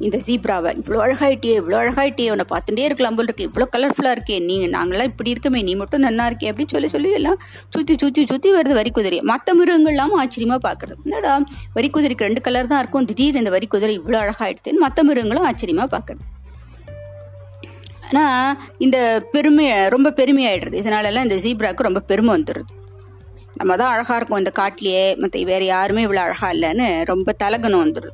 இந்த ஜீப்ராவை. இவ்வளோ அழகாயிட்டியே, உன்னை பார்த்துட்டே இருக்கலாம் போல் இருக்கு, இவ்வளோ கலர்ஃபுல்லாக இருக்கே, நீ நாங்களாம் இப்படி இருக்கமே, நீ மட்டும் நல்லா இருக்கே அப்படின்னு சொல்லி எல்லாம் சுற்றி வருது வரி குதிரையை. மற்ற மிருகங்கள்லாம் ஆச்சரியமாக பார்க்குறது, என்னடா வரி குதிரைக்கு 2 கலர் தான் இருக்கும், திடீர்னு இந்த வரி குதிரை இவ்வளோ அழகாகிடுதுன்னு மற்ற மிருகங்களும் ஆச்சரியமாக பார்க்குறது. ஆனால் இந்த பெருமையை ரொம்ப பெருமையாகிடுறது. இதனாலெல்லாம் இந்த ஜீப்ராவுக்கு ரொம்ப பெருமை வந்துடுது. நம்ம தான் அழகாக இருக்கும் இந்த காட்டிலேயே, மற்ற வேறு யாருமே இவ்வளோ அழகாக இல்லைன்னு ரொம்ப தலகனம் வந்துடுது.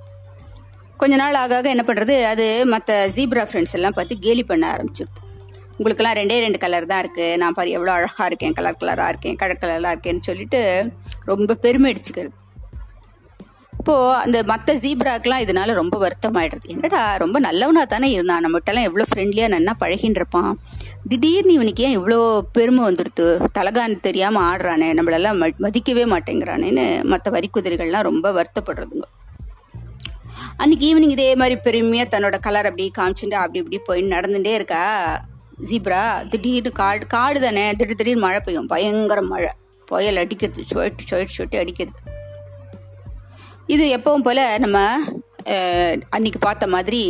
கொஞ்ச நாள் ஆக என்ன பண்ணுறது, அது மற்ற ஜீப்ரா ஃப்ரெண்ட்ஸ் எல்லாம் பார்த்து கேலி பண்ண ஆரம்பிச்சிடுது. உங்களுக்கெல்லாம் 2 கலர் தான் இருக்குது, நான் பாரு எவ்வளோ அழகாக இருக்கேன், கலராக இருக்கேன், கலராக இருக்கேன்னு சொல்லிட்டு ரொம்ப பெருமை அடிச்சுக்கிறது. இப்போது அந்த மற்ற ஜீப்ராக்கெலாம் இதனால் ரொம்ப வருத்தமாகிடுது. என்னடா ரொம்ப நல்லவனாக தானே இருந்தான், நம்மகிட்டலாம் எவ்வளோ ஃப்ரெண்ட்லியாக நன்னா பழகின்றிருப்பான், திடீர்னு இவனுக்கு ஏன் இவ்வளோ பெருமை வந்துடுத்து, தலகான்னு தெரியாமல் ஆடுறானே, நம்மளெல்லாம் மதிக்கவே மாட்டேங்கிறானேன்னு மற்ற வரி குதிரைகள்லாம் ரொம்ப வருத்தப்படுறதுங்க. அன்றைக்கி ஈவினிங் இதே மாதிரி பெருமையாக தன்னோட கலர் அப்படி காமிச்சுட்டு அப்படி இப்படி போய் நடந்துகிட்டே இருக்கா ஜீப்ரா. திடீர்னு காடு தானே, திடீர்னு மழை பெய்யும், பயங்கர மழை, புயல் அடிக்கிறது, சொயிட்டு அடிக்கிறது. இது எப்பவும் போல் நம்ம அன்றைக்கி பார்த்த மாதிரி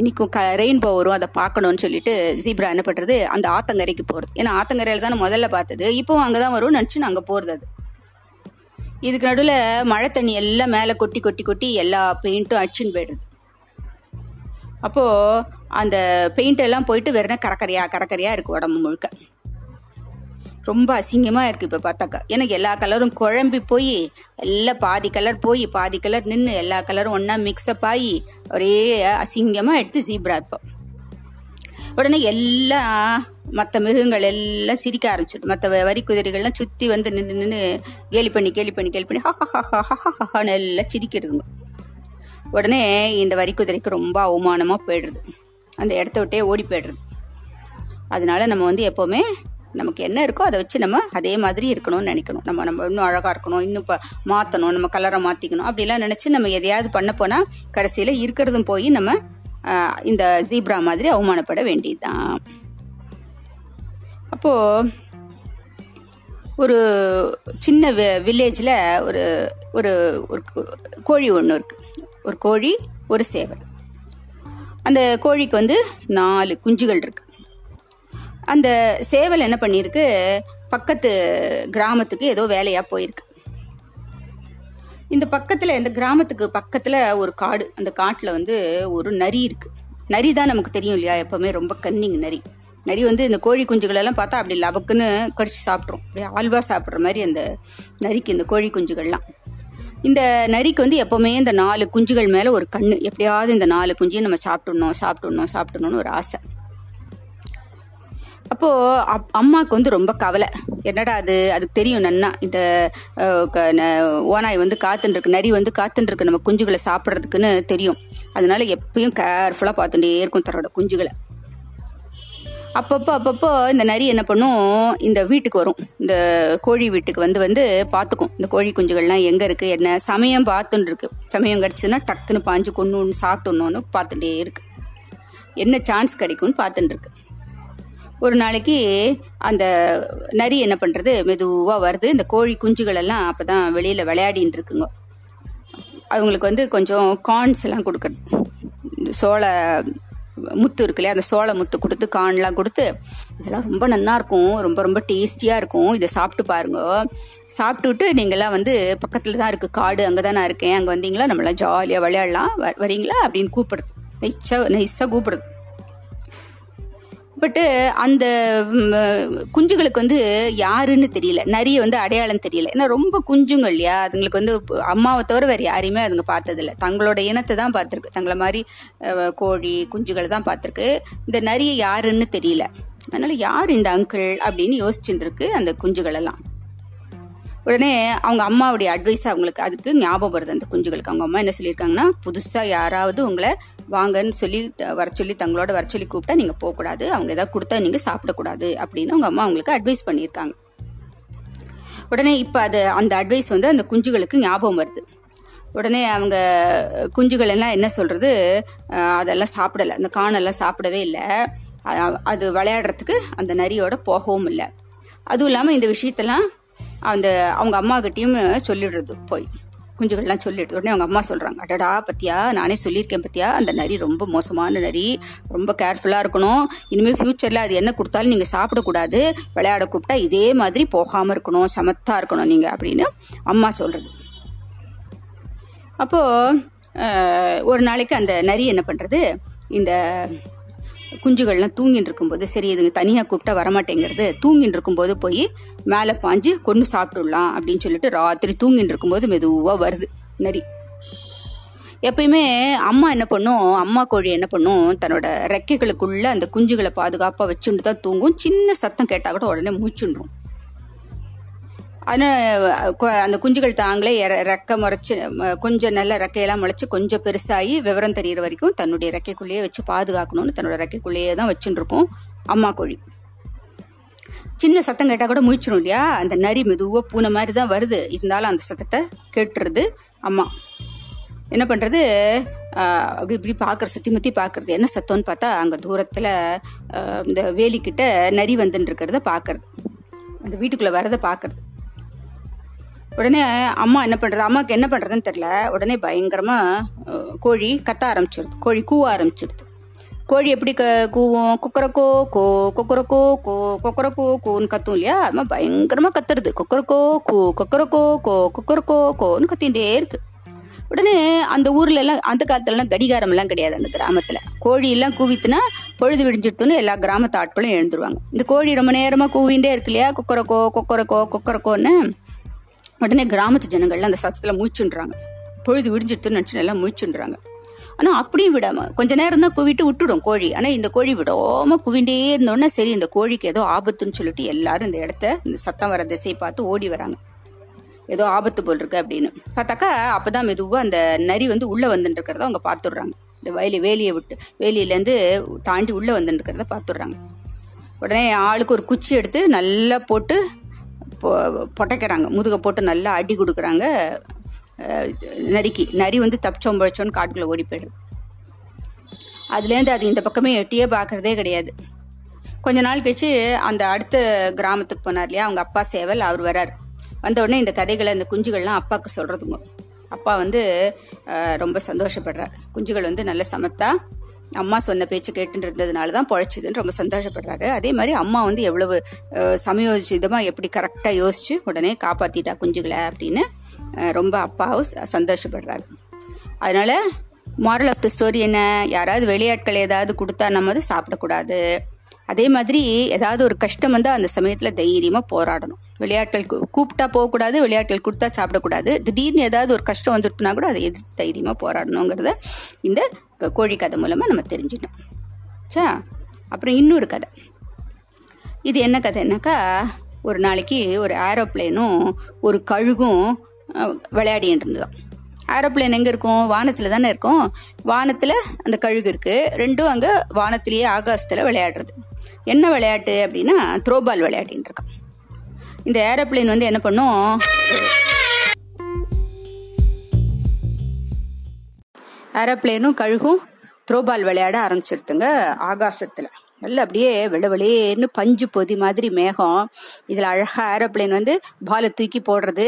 இன்றைக்கும் ரெயின்போ வரும், அதை பார்க்கணுன்னு சொல்லிட்டு ஜீப்ரா என்ன பண்ணுறது, அந்த ஆத்தங்கரைக்கு போகிறது. ஏன்னா ஆத்தங்கரையில் தான் முதல்ல பார்த்தது, இப்போவும் அங்கே தான் வரும்னு நினச்சி நாங்கள் போகிறது. அது இதுக்கு நடுவில் மழை தண்ணி எல்லாம் மேலே கொட்டி எல்லா பெயிண்ட்டும் அடிச்சுன்னு போயிடுது. அப்போது அந்த பெயிண்டெல்லாம் போயிட்டு வேறுனா கரக்கரையாக இருக்குது உடம்பு முழுக்க, ரொம்ப அசிங்கமாக இருக்குது இப்போ பார்த்தாக்கா. ஏன்னா எல்லா கலரும் குழம்பி போய் எல்லாம் பாதி கலர் நின்று எல்லா கலரும் ஒன்றா மிக்ஸ்அப் ஆகி ஒரே அசிங்கமாக எடுத்து ஜீப்ரா. இப்போ உடனே எல்லாம் மற்ற மிருகங்கள் எல்லாம் சிரிக்க ஆரம்பிச்சிடும். மற்ற வரி குதிரைகள்லாம் சுற்றி வந்து நின்று கேலி பண்ணி ஹஹான்னு எல்லாம் சிரிக்கிறதுங்க. உடனே இந்த வரி குதிரைக்கு ரொம்ப அவமானமாக போயிடுறது, அந்த இடத்த விட்டே ஓடி போயிடுறது. அதனால நம்ம வந்து எப்போவுமே நமக்கு என்ன இருக்கோ அதை வச்சு நம்ம அதே மாதிரி இருக்கணும்னு நினைக்கணும். நம்ம நம்ம இன்னும் அழகாக இருக்கணும், இன்னும் இப்போ மாற்றணும், நம்ம கலரை மாற்றிக்கணும் அப்படிலாம் நினச்சி நம்ம எதையாவது பண்ண போனால் கடைசியில் இருக்கிறதும் போய் நம்ம இந்த ஜீப்ரா மாதிரி அவமானப்பட வேண்டியது தான். அப்போது ஒரு சின்ன வில்லேஜில் ஒரு ஒரு கோழி ஒன்று இருக்குது. ஒரு கோழி, ஒரு சேவல். அந்த கோழிக்கு 4 குஞ்சுகள் இருக்குது. அந்த சேவல் என்ன பண்ணியிருக்கு, பக்கத்து கிராமத்துக்கு ஏதோ வேலையாக போயிருக்கு. இந்த பக்கத்தில், இந்த கிராமத்துக்கு பக்கத்தில் ஒரு காடு. அந்த காட்டில் ஒரு நரி இருக்குது. நரி தான் நமக்கு தெரியும் இல்லையா, எப்போவுமே ரொம்ப கன்னிங் நரி. நரி இந்த கோழி குஞ்சுகளெல்லாம் பார்த்தா அப்படி லபக்குன்னு கடிச்சு சாப்பிட்றோம், அப்படியே ஆல்வா சாப்பிட்ற மாதிரி அந்த நரிக்கு இந்த கோழி குஞ்சுகள்லாம். இந்த நரிக்கு எப்போவுமே இந்த 4 குஞ்சுகள் மேலே ஒரு கண்ணு, எப்படியாவது இந்த 4 குஞ்சையும் நம்ம சாப்பிட்டுடணும்னு ஒரு ஆசை. அப்போது அம்மாவுக்கு ரொம்ப கவலை, என்னடா அது, அதுக்கு தெரியும் நன்னா இந்த ஓனாய் காத்துன்ருக்கு, நரி காத்துன்ருக்கு நம்ம குஞ்சுகளை சாப்பிட்றதுக்குன்னு தெரியும். அதனால எப்பயும் கேர்ஃபுல்லாக பார்த்துட்டே இருக்கும் தன்னோட குஞ்சுகளை. அப்பப்போ இந்த நரி என்ன பண்ணும், இந்த வீட்டுக்கு வரும், இந்த கோழி வீட்டுக்கு வந்து பார்த்துக்கும் இந்த கோழி குஞ்சுகள்லாம் எங்கே இருக்குது, என்ன சமயம் பார்த்துட்டுருக்கு, சமயம் கிடச்சிதுன்னா டக்குன்னு பாஞ்சு கொண்டு சாப்பிட்டுன்னு பார்த்துட்டே இருக்கு, என்ன சான்ஸ் கிடைக்கும்னு பார்த்துட்டுருக்கு. ஒரு நாளைக்கு அந்த நரி என்ன பண்ணுறது, மெதுவாக வருது. இந்த கோழி குஞ்சுகளெல்லாம் அப்போ தான் வெளியில் விளையாடின்னு இருக்குங்க. அவங்களுக்கு கொஞ்சம் கார்ன்ஸ் எல்லாம் கொடுக்குறது, சோள முத்து இருக்கு இல்லையா, அந்த சோள முத்து கொடுத்து கார்ன்லாம் கொடுத்து, இதெல்லாம் ரொம்ப நல்லாயிருக்கும், ரொம்ப ரொம்ப டேஸ்டியாக இருக்கும், இதை சாப்பிட்டு பாருங்க, சாப்பிட்டுட்டு நீங்கள்லாம் பக்கத்தில் தான் இருக்குது காடு, அங்கே தான் நான் இருக்கேன், அங்கே வந்தீங்களா நம்மளாம் ஜாலியாக விளையாடலாம், வரீங்களா அப்படின்னு கூப்பிடுறது, நைஸாக கூப்பிடுறது. பட்டு அந்த குஞ்சுகளுக்கு யாருன்னு தெரியல, நிறைய அடையாளம் தெரியல. ஏன்னா ரொம்ப குஞ்சுங்கள் இல்லையா, அதுங்களுக்கு அம்மாவை தவிர வேறு யாரையுமே அதுங்க பார்த்ததில்ல, தங்களோட இனத்தை தான் பார்த்துருக்கு, தங்களை மாதிரி கோழி குஞ்சுகளை தான் பார்த்துருக்கு. இந்த நிறைய யாருன்னு தெரியல, அதனால யார் இந்த அங்கிள் அப்படின்னு யோசிச்சுட்டு இருக்கு அந்த குஞ்சுகளெல்லாம். உடனே அவங்க அம்மாவுடைய அட்வைஸ் அவங்களுக்கு அதுக்கு ஞாபகம் வருது அந்த குஞ்சுகளுக்கு. அவங்க அம்மா என்ன சொல்லியிருக்காங்கன்னா, புதுசாக யாராவது உங்களை வாங்கன்னு சொல்லி வர சொல்லி கூப்பிட்டா நீங்கள் போகக்கூடாது, அவங்க எதாவது கொடுத்தா நீங்கள் சாப்பிடக்கூடாது அப்படின்னு அவங்க அம்மா அவங்களுக்கு அட்வைஸ் பண்ணியிருக்காங்க. உடனே இப்போ அந்த அட்வைஸ் அந்த குஞ்சுகளுக்கு ஞாபகம் வருது. உடனே அவங்க குஞ்சுகள் எல்லாம் என்ன சொல்கிறது, அதெல்லாம் சாப்பிடலை, அந்த காணெல்லாம் சாப்பிடவே இல்லை, அது விளையாடுறதுக்கு அந்த நரியோட போகவும் இல்லை. அதுவும் இல்லாமல் இந்த விஷயத்தெல்லாம் அந்த அவங்க அம்மாக்கிட்டையும் சொல்லிடுறது, போய் குஞ்சுகள்லாம் சொல்லிடுது. உடனே அவங்க அம்மா சொல்கிறாங்க, அடடா பத்தியா நானே சொல்லியிருக்கேன் பத்தியா, அந்த நரி ரொம்ப மோசமான நரி, ரொம்ப கேர்ஃபுல்லாக இருக்கணும், இனிமேல் ஃப்யூச்சரில் அது என்ன கொடுத்தாலும் நீங்கள் சாப்பிடக்கூடாது, விளையாட கூப்பிட்டா இதே மாதிரி போகாமல் இருக்கணும், சமத்தாக இருக்கணும் நீங்கள் அப்படின்னு அம்மா சொல்கிறது. அப்போது ஒரு நாளைக்கு அந்த நரி என்ன பண்ணுறது, இந்த குஞ்சுகள்லாம் தூங்கின்னு இருக்கும்போது, சரி இதுங்க தனியாக கூப்பிட்டா வரமாட்டேங்கிறது, தூங்கின்னு இருக்கும்போது போய் மேலே பாஞ்சு கொண்டு சாப்பிட்டுடலாம் அப்படின்னு சொல்லிட்டு ராத்திரி தூங்கின்னு இருக்கும்போது மெதுவாக வருது நரி. எப்பயுமே அம்மா கோழி என்ன பண்ணும் தன்னோட ரெக்கைகளுக்குள்ளே அந்த குஞ்சுகளை பாதுகாப்பாக வச்சுட்டு தான் தூங்கும், சின்ன சத்தம் கேட்டால் கூட உடனே மூச்சுடும். ஆனால் அந்த குஞ்சுகள் தாங்களே ரெக்கை முறைச்சி, கொஞ்சம் நல்ல ரெக்கையெல்லாம் முளைச்சி கொஞ்சம் பெருசாகி விவரம் தெரிகிற வரைக்கும் தன்னுடைய ரெக்கைக்குள்ளேயே வச்சு பாதுகாக்கணும்னு தன்னோட ரெக்கைக்குள்ளேயே தான் வச்சுருக்கும் அம்மா கோழி. சின்ன சத்தம் கேட்டால் கூட முழிச்சிடும் இல்லையா, அந்த நரி மெதுவாக பூனை மாதிரி தான் வருது, இருந்தாலும் அந்த சத்தத்தை கேட்டுறது. அம்மா என்ன பண்ணுறது, இப்படி பார்க்குற, சுற்றி பார்க்குறது, என்ன சத்தம்னு பார்த்தா அங்கே தூரத்தில் இந்த வேலிக்கிட்ட நரி வந்துட்டுருக்கிறத பார்க்குறது, அந்த வீட்டுக்குள்ளே வரதை பார்க்குறது. உடனே அம்மாவுக்கு என்ன பண்ணுறதுன்னு தெரில, உடனே பயங்கரமாக கோழி கத்த ஆரம்பிச்சிடுது, கோழி கூவ ஆரம்பிச்சிடுது. கோழி எப்படி கூவும், கொக்கரக்கோ கோ கொக்கரக்கோ கோ கொக்கரக்கோ கோன்னு கத்தும் இல்லையா, அது மாதிரி பயங்கரமாக கத்துறது, கொக்கரக்கோ கோ கொக்கரக்கோ கோ கொக்கரக்கோ கோன்னு கத்திகிட்டே இருக்குது. உடனே அந்த ஊர்லெல்லாம் அந்த காலத்துலலாம் கடிகாரம்லாம் கிடையாது, அந்த கிராமத்தில் கோழியெல்லாம் கூவித்துனா பொழுது விடிஞ்சிடுத்துன்னு எல்லா கிராமத்து ஆட்களும் எழுந்துருவாங்க. இந்த கோழி ரொம்ப நேரமாக கூவிண்டே இருக்கு இல்லையா, கொக்கரக்கோ கொக்கரக்கோ கொக்கரக்கோன்னு, உடனே கிராமத்து ஜனங்கள்லாம் அந்த சத்தத்தில் முழிச்சுன்றாங்க, பொழுது விடிஞ்சிடுத்துன்னு நினச்சி நல்லா முழிச்சுன்றாங்க. ஆனால் அப்படியும் விடாமல் கொஞ்சம் நேரம் தான் குவிட்டு விட்டுடும் கோழி, ஆனால் இந்த கோழி விடாமல் குவிண்டே இருந்தோடனே சரி இந்த கோழிக்கு ஏதோ ஆபத்துன்னு சொல்லிட்டு எல்லாரும் இந்த இடத்த, இந்த சத்தம் வர திசையை பார்த்து ஓடி வராங்க, ஏதோ ஆபத்து போல் இருக்கு அப்படின்னு பார்த்தாக்கா அப்போ தான் மெதுவாக அந்த நரி உள்ளே வந்துட்டுருக்கிறத அவங்க பார்த்துடுறாங்க, இந்த வேலியை விட்டு வேலியிலேருந்து தாண்டி உள்ளே வந்துட்டுருக்கிறத பார்த்துடுறாங்க. உடனே ஆளுக்கு ஒரு குச்சி எடுத்து நல்லா போட்டு பொட்டைக்கிறாங்க, முதுகை போட்டு நல்லா அடி கொடுக்குறாங்க நரிக்கு. நரி வந்து தப்பிச்சோம் பழச்சோன்னு காட்டுக்குள்ளே ஓடி போயிடுது. அதுலேருந்து அது இந்த பக்கமே எட்டியே பார்க்குறதே கிடையாது. கொஞ்ச நாள் கழிச்சு அந்த அடுத்த கிராமத்துக்கு போனார் இல்லையா அவங்க அப்பா சேவல், அவர் வரார். வந்த உடனே இந்த கதைகளை இந்த குஞ்சுகள்லாம் அப்பாவுக்கு சொல்கிறதுங்க. அப்பா வந்து ரொம்ப சந்தோஷப்படுறார். குஞ்சுகள் வந்து நல்ல சமத்தா அம்மா சொன்ன பேச்சு கேட்டுருந்ததுனால தான் பொழைச்சிதுன்னு ரொம்ப சந்தோஷப்படுறாரு. அதே மாதிரி அம்மா வந்து எவ்வளவு சமயோசிதமாக எப்படி கரெக்டாக யோசித்து உடனே காப்பாற்றிட்டா குஞ்சுகளை அப்படின்னு ரொம்ப அப்பாவும் சந்தோஷப்படுறாரு. அதனால் மாரல் ஆஃப் த ஸ்டோரி என்ன, யாராவது வெளியாட்கள் ஏதாவது கொடுத்தா நம்ம வந்து சாப்பிடக்கூடாது. அதே மாதிரி ஏதாவது ஒரு கஷ்டம் வந்தால் அந்த சமயத்தில் தைரியமாக போராடணும். விளையாட்கள் கூப்பிட்டா போகக்கூடாது, விளையாட்கள் கொடுத்தா சாப்பிடக்கூடாது. திடீர்னு ஏதாவது ஒரு கஷ்டம் வந்துருக்குன்னா கூட அதை எதிர்த்து தைரியமாக போராடணுங்கிறத இந்த கோழி கதை மூலமாக நம்ம தெரிஞ்சிட்டோம். சா அப்புறம் இன்னொரு கதை. இது என்ன கதைன்னாக்கா, ஒரு நாளைக்கு ஒரு ஏரோப்ளேனும் ஒரு கழுகும் விளையாடின்னு இருந்ததுதான். ஏரோப்ளேன் எங்கே இருக்கும், வானத்தில் தானே இருக்கும். வானத்தில் அந்த கழுகு இருக்குது, ரெண்டும் அங்கே வானத்திலேயே ஆகாசத்தில் விளையாடுறது. என்ன விளையாட்டு அப்படின்னா த்ரோபால் விளையாடின்னு இருக்கான். இந்த ஏரோப்ளேன் வந்து என்ன பண்ணும், ஏரோப்ளேனும் கழுகும் த்ரோபால் விளையாட ஆரம்பிச்சிருத்துங்க ஆகாசத்தில். நல்லா அப்படியே வெளிவெளியேன்னு பஞ்சு பொதி மாதிரி மேகம். இதில் அழகாக ஏரோப்ளேன் வந்து பாலை தூக்கி போடுறது,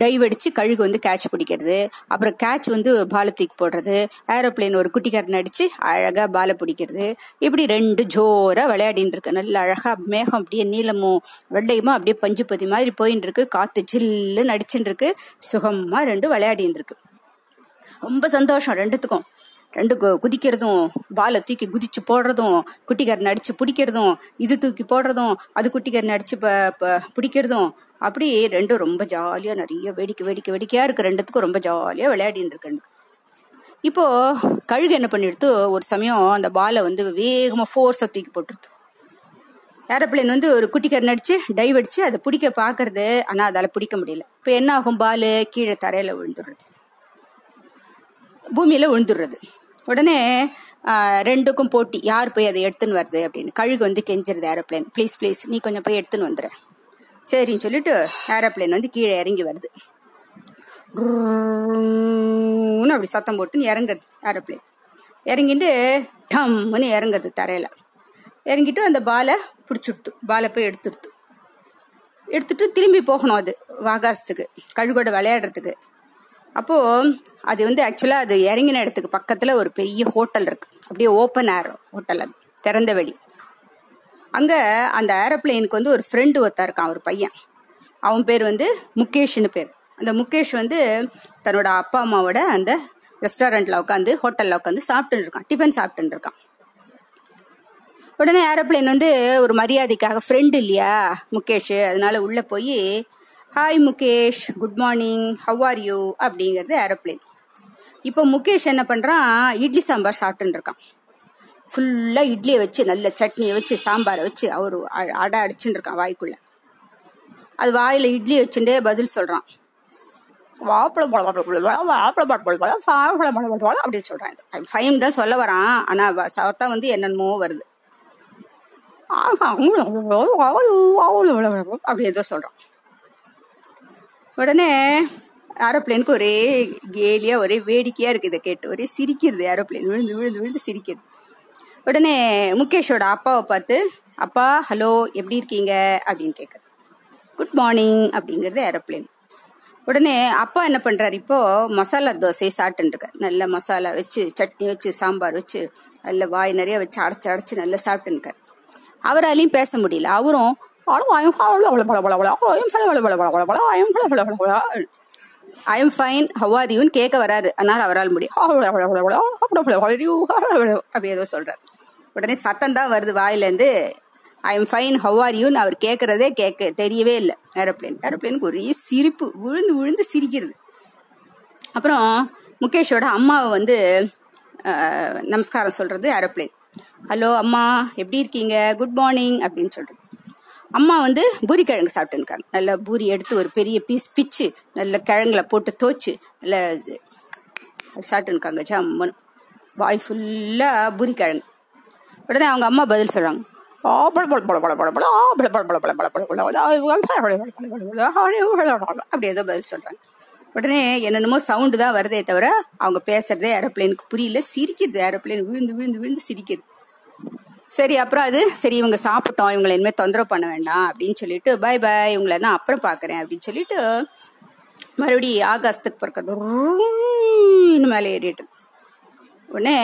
டைவ் அடித்து கழுகு வந்து கேட்ச் பிடிக்கிறது, அப்புறம் கேட்ச் வந்து பாலை தூக்கி போடுறது, ஏரோப்ளேன் ஒரு குட்டிக்காரன் அடித்து அழகாக பாலை பிடிக்கிறது. இப்படி ரெண்டு ஜோராக விளையாடின்னு இருக்கு. நல்ல அழகாக மேகம் அப்படியே நீளமும் வெள்ளையுமா அப்படியே பஞ்சு பொதி மாதிரி போயின்னு இருக்கு. காற்று ஜில்லுன்னு அடிச்சுட்டு இருக்கு. சுகமாக ரெண்டு விளையாடின்னு இருக்கு. ரொம்ப சந்தோஷம் ரெண்டுத்துக்கும். ரெண்டு குதிக்கிறதும், பாலை தூக்கி குதிச்சு போடுறதும், குட்டிக்காரன் அடித்து பிடிக்கிறதும், இது தூக்கி போடுறதும், அது குட்டிக்காரன் அடித்து பிடிக்கிறதும். அப்படி ரெண்டும் ரொம்ப ஜாலியாக நிறைய வேடிக்கையாக இருக்குது. ரெண்டுத்துக்கும் ரொம்ப ஜாலியாக விளையாடின்னு இருக்கு. இப்போது கழுகு என்ன பண்ணிடுத்து, ஒரு சமயம் அந்த பாலை வந்து வேகமாக ஃபோர்ஸாக தூக்கி போட்டுருது. ஏரோப்ளேன் வந்து ஒரு குட்டிக்காரன் அடித்து டைவ் அடித்து அதை பிடிக்க பார்க்குறது, ஆனால் அதால் பிடிக்க முடியல. இப்போ என்ன ஆகும், பால் கீழே தரையில் விழுந்துடுறது, பூமியில் விழுந்துடுறது. உடனே ரெண்டுக்கும் போட்டி, யார் போய் அதை எடுத்துன்னு வருது அப்படின்னு. கழுகு வந்து கெஞ்சிருது ஏரோப்ளேன், ப்ளீஸ் ப்ளீஸ் நீ கொஞ்சம் போய் எடுத்துன்னு வந்துடு. சரின்னு சொல்லிட்டு ஏரோப்ளேன் வந்து கீழே இறங்கி வருது. ரூன்னு அப்படி சத்தம் போட்டுன்னு இறங்குறது ஏரோப்ளேன். இறங்கிட்டு டம்முன்னு இறங்குறது தரையில். இறங்கிட்டு அந்த பாலை பிடிச்சிடுத்து, பாலை போய் எடுத்துட்டு திரும்பி போகணும் அது ஆகாசத்துக்கு, கழுகோட விளையாடுறதுக்கு. அப்போது அது வந்து ஆக்சுவலாக அது இறங்கின இடத்துக்கு பக்கத்தில் ஒரு பெரிய ஹோட்டல் இருக்குது. அப்படியே ஓப்பன் ஏர் ஹோட்டல், அது திறந்த வெளி. அங்கே அந்த ஏரோப்ளேனுக்கு வந்து ஒரு ஃப்ரெண்டு ஒருத்தா இருக்கான், ஒரு பையன். அவன் பேர் வந்து முகேஷ்னு பேர். அந்த முகேஷ் வந்து தன்னோட அப்பா அம்மாவோட அந்த ரெஸ்டாரண்ட்டில் உட்காந்து ஹோட்டலில் உட்காந்து சாப்பிட்டுன்னு இருக்கான், டிஃபன் சாப்பிட்டுன்னு இருக்கான். உடனே ஏரோப்ளேன் வந்து ஒரு மரியாதைக்காக, ஃப்ரெண்டு இல்லையா முகேஷ், அதனால உள்ளே போய் hi Mukesh, good morning, how are you அப்படிங்கிறது ஏரோப்ளேன். இப்போ முகேஷ் என்ன பண்ணுறான், இட்லி சாம்பார் சாப்பிட்டுன்னு இருக்கான். ஃபுல்லாக இட்லியை வச்சு நல்ல சட்னியை வச்சு சாம்பாரை வச்சு அவர் அடை அடிச்சுட்டு இருக்கான் வாய்க்குள்ளே. அது வாயில் இட்லி வச்சுட்டே பதில் சொல்கிறான், வாப்பளம் அப்படின்னு சொல்கிறான். இது ஃபைன் தான் சொல்ல வரான், ஆனால் சத்தம் வந்து என்னென்னமோ வருது. அப்படி ஏதோ சொல்கிறான். உடனே ஏரோப்ளேனுக்கு ஒரே கேலியாக ஒரே வேடிக்கையாக இருக்குது. இதை கேட்டு ஒரே சிரிக்கிறது ஏரோப்ளேன், விழுந்து விழுந்து விழுந்து சிரிக்கிறது. உடனே முகேஷோட அப்பாவை பார்த்து, அப்பா ஹலோ எப்படி இருக்கீங்க அப்படின்னு கேட்குறது. குட் மார்னிங் அப்படிங்கிறது ஏரோப்ளேன். உடனே அப்பா என்ன பண்ணுறாரு, இப்போது மசாலா தோசை சாப்பிட்டுருக்கார். நல்ல மசாலா வச்சு சட்னி வச்சு சாம்பார் வச்சு நல்ல வாய் நிறைய வச்சு அடைச்சி நல்லா சாப்பிட்டுருக்கார். அவராலையும் பேச முடியல. அவரும் I am fine how are யூன்னு கேட்க வராரு, அதனால் அவரால் முடியும் அப்படி ஏதோ சொல்கிறார். உடனே சத்தம் தான் வருது வாயிலேருந்து. I am fine how are யூன்னு அவர் கேட்குறதே தெரியவே இல்லை ஏரோப்ளேன். ஏரோப்ளேனுக்கு ஒரே சிரிப்பு, விழுந்து விழுந்து சிரிக்கிறது. அப்புறம் முகேஷோட அம்மாவை வந்து நமஸ்காரம் சொல்கிறது ஏரோப்ளேன். ஹலோ அம்மா எப்படி இருக்கீங்க, குட் மார்னிங் அப்படின்னு சொல்கிறது. அம்மா வந்து பூரி கிழங்கு சாப்பிட்டுருக்காங்க. நல்லா பூரி எடுத்து ஒரு பெரிய பீஸ் பிச்சு நல்ல கிழங்குல போட்டு தோச்சு நல்லா சாப்பிட்டுருக்காங்க. ஜம்மன் வாய் ஃபுல்லாக பூரி கிழங்கு. உடனே அவங்க அம்மா பதில் சொல்கிறாங்க, அப்படி ஏதோ பதில் சொல்கிறாங்க. உடனே என்னென்னமோ சவுண்டு தான் வருதே தவிர அவங்க பேசுகிறதே ஏரோப்ளைனுக்கு புரியல. சிரிக்கிறது ஏரோப்ளைன் விழுந்து விழுந்து விழுந்து சிரிக்கிறது. சரி அப்புறம் அது சரி இவங்க சாப்பிட்டோம், இவங்களை இனிமேல் தொந்தரவு பண்ண வேண்டாம் அப்படின்னு சொல்லிட்டு பை பாய் இவங்கள நான் அப்புறம் பார்க்குறேன் அப்படின்னு சொல்லிட்டு மறுபடி ஆகாசத்துக்கு பிறக்கிறது இன்னும் மேலே ஏறிட்டு. உடனே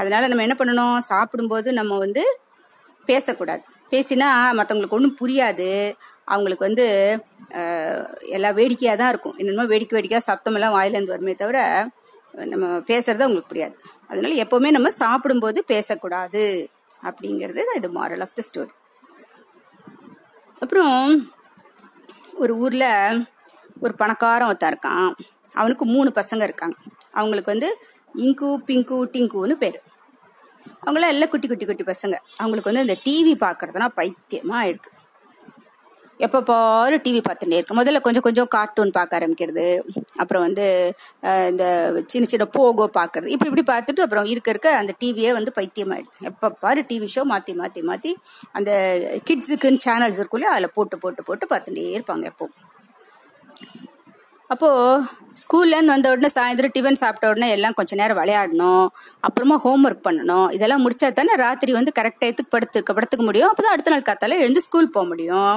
அதனால் நம்ம என்ன பண்ணணும், சாப்பிடும்போது நம்ம வந்து பேசக்கூடாது. பேசினா மற்றவங்களுக்கு ஒன்றும் புரியாது, அவங்களுக்கு வந்து எல்லாம் வேடிக்கையாக தான் இருக்கும். என்னென்னமோ வேடிக்கை வேடிக்கையாக சப்தமெல்லாம் வாயிலேருந்து வருமே தவிர நம்ம பேசுகிறது அவங்களுக்கு புரியாது. அதனால் எப்போவுமே நம்ம சாப்பிடும்போது பேசக்கூடாது அப்படிங்கிறது தான் இது மாரல் ஆஃப் த ஸ்டோரி. அப்புறம் ஒரு ஊரில் ஒரு பணக்காரன் ஒருத்தன் இருக்கான். அவனுக்கு 3 பசங்க இருக்காங்க. அவங்களுக்கு வந்து இங்கு பிங்கு டிங்குன்னு பேர். அவங்களாம் எல்லாம் குட்டி குட்டி குட்டி பசங்க. அவங்களுக்கு வந்து இந்த டிவி பார்க்குறதுனா பைத்தியமாக இருக்குது. எப்போ பாரு டிவி பார்த்துட்டே இருக்கு. முதல்ல கொஞ்சம் கொஞ்சம் கார்ட்டூன் பார்க்க ஆரம்பிக்கிறது, அப்புறம் வந்து இந்த சின்ன சின்ன போகோ பார்க்குறது, இப்படி இப்படி பார்த்துட்டு அப்புறம் இருக்க இருக்க அந்த டிவியே வந்து பைத்தியமாகிடுது. எப்போ பாரு டிவி ஷோ மாற்றி மாற்றி மாற்றி அந்த கிட்ஸுக்குன்னு சேனல்ஸ் இருக்குள்ளே அதில் போட்டு போட்டு போட்டு பார்த்துட்டே இருப்பாங்க எப்போ. அப்போது ஸ்கூல்லேருந்து வந்த உடனே சாயந்தரம் டிஃபன் சாப்பிட்ட உடனே எல்லாம் கொஞ்சம் நேரம் விளையாடணும், அப்புறமா ஹோம் ஒர்க் பண்ணணும். இதெல்லாம் முடித்தா தானே ராத்திரி வந்து கரெக்டாக எடுத்து படுத்துக்க முடியும். அப்போ தான் அடுத்த நாள் காத்தால எழுந்து ஸ்கூல் போக முடியும்.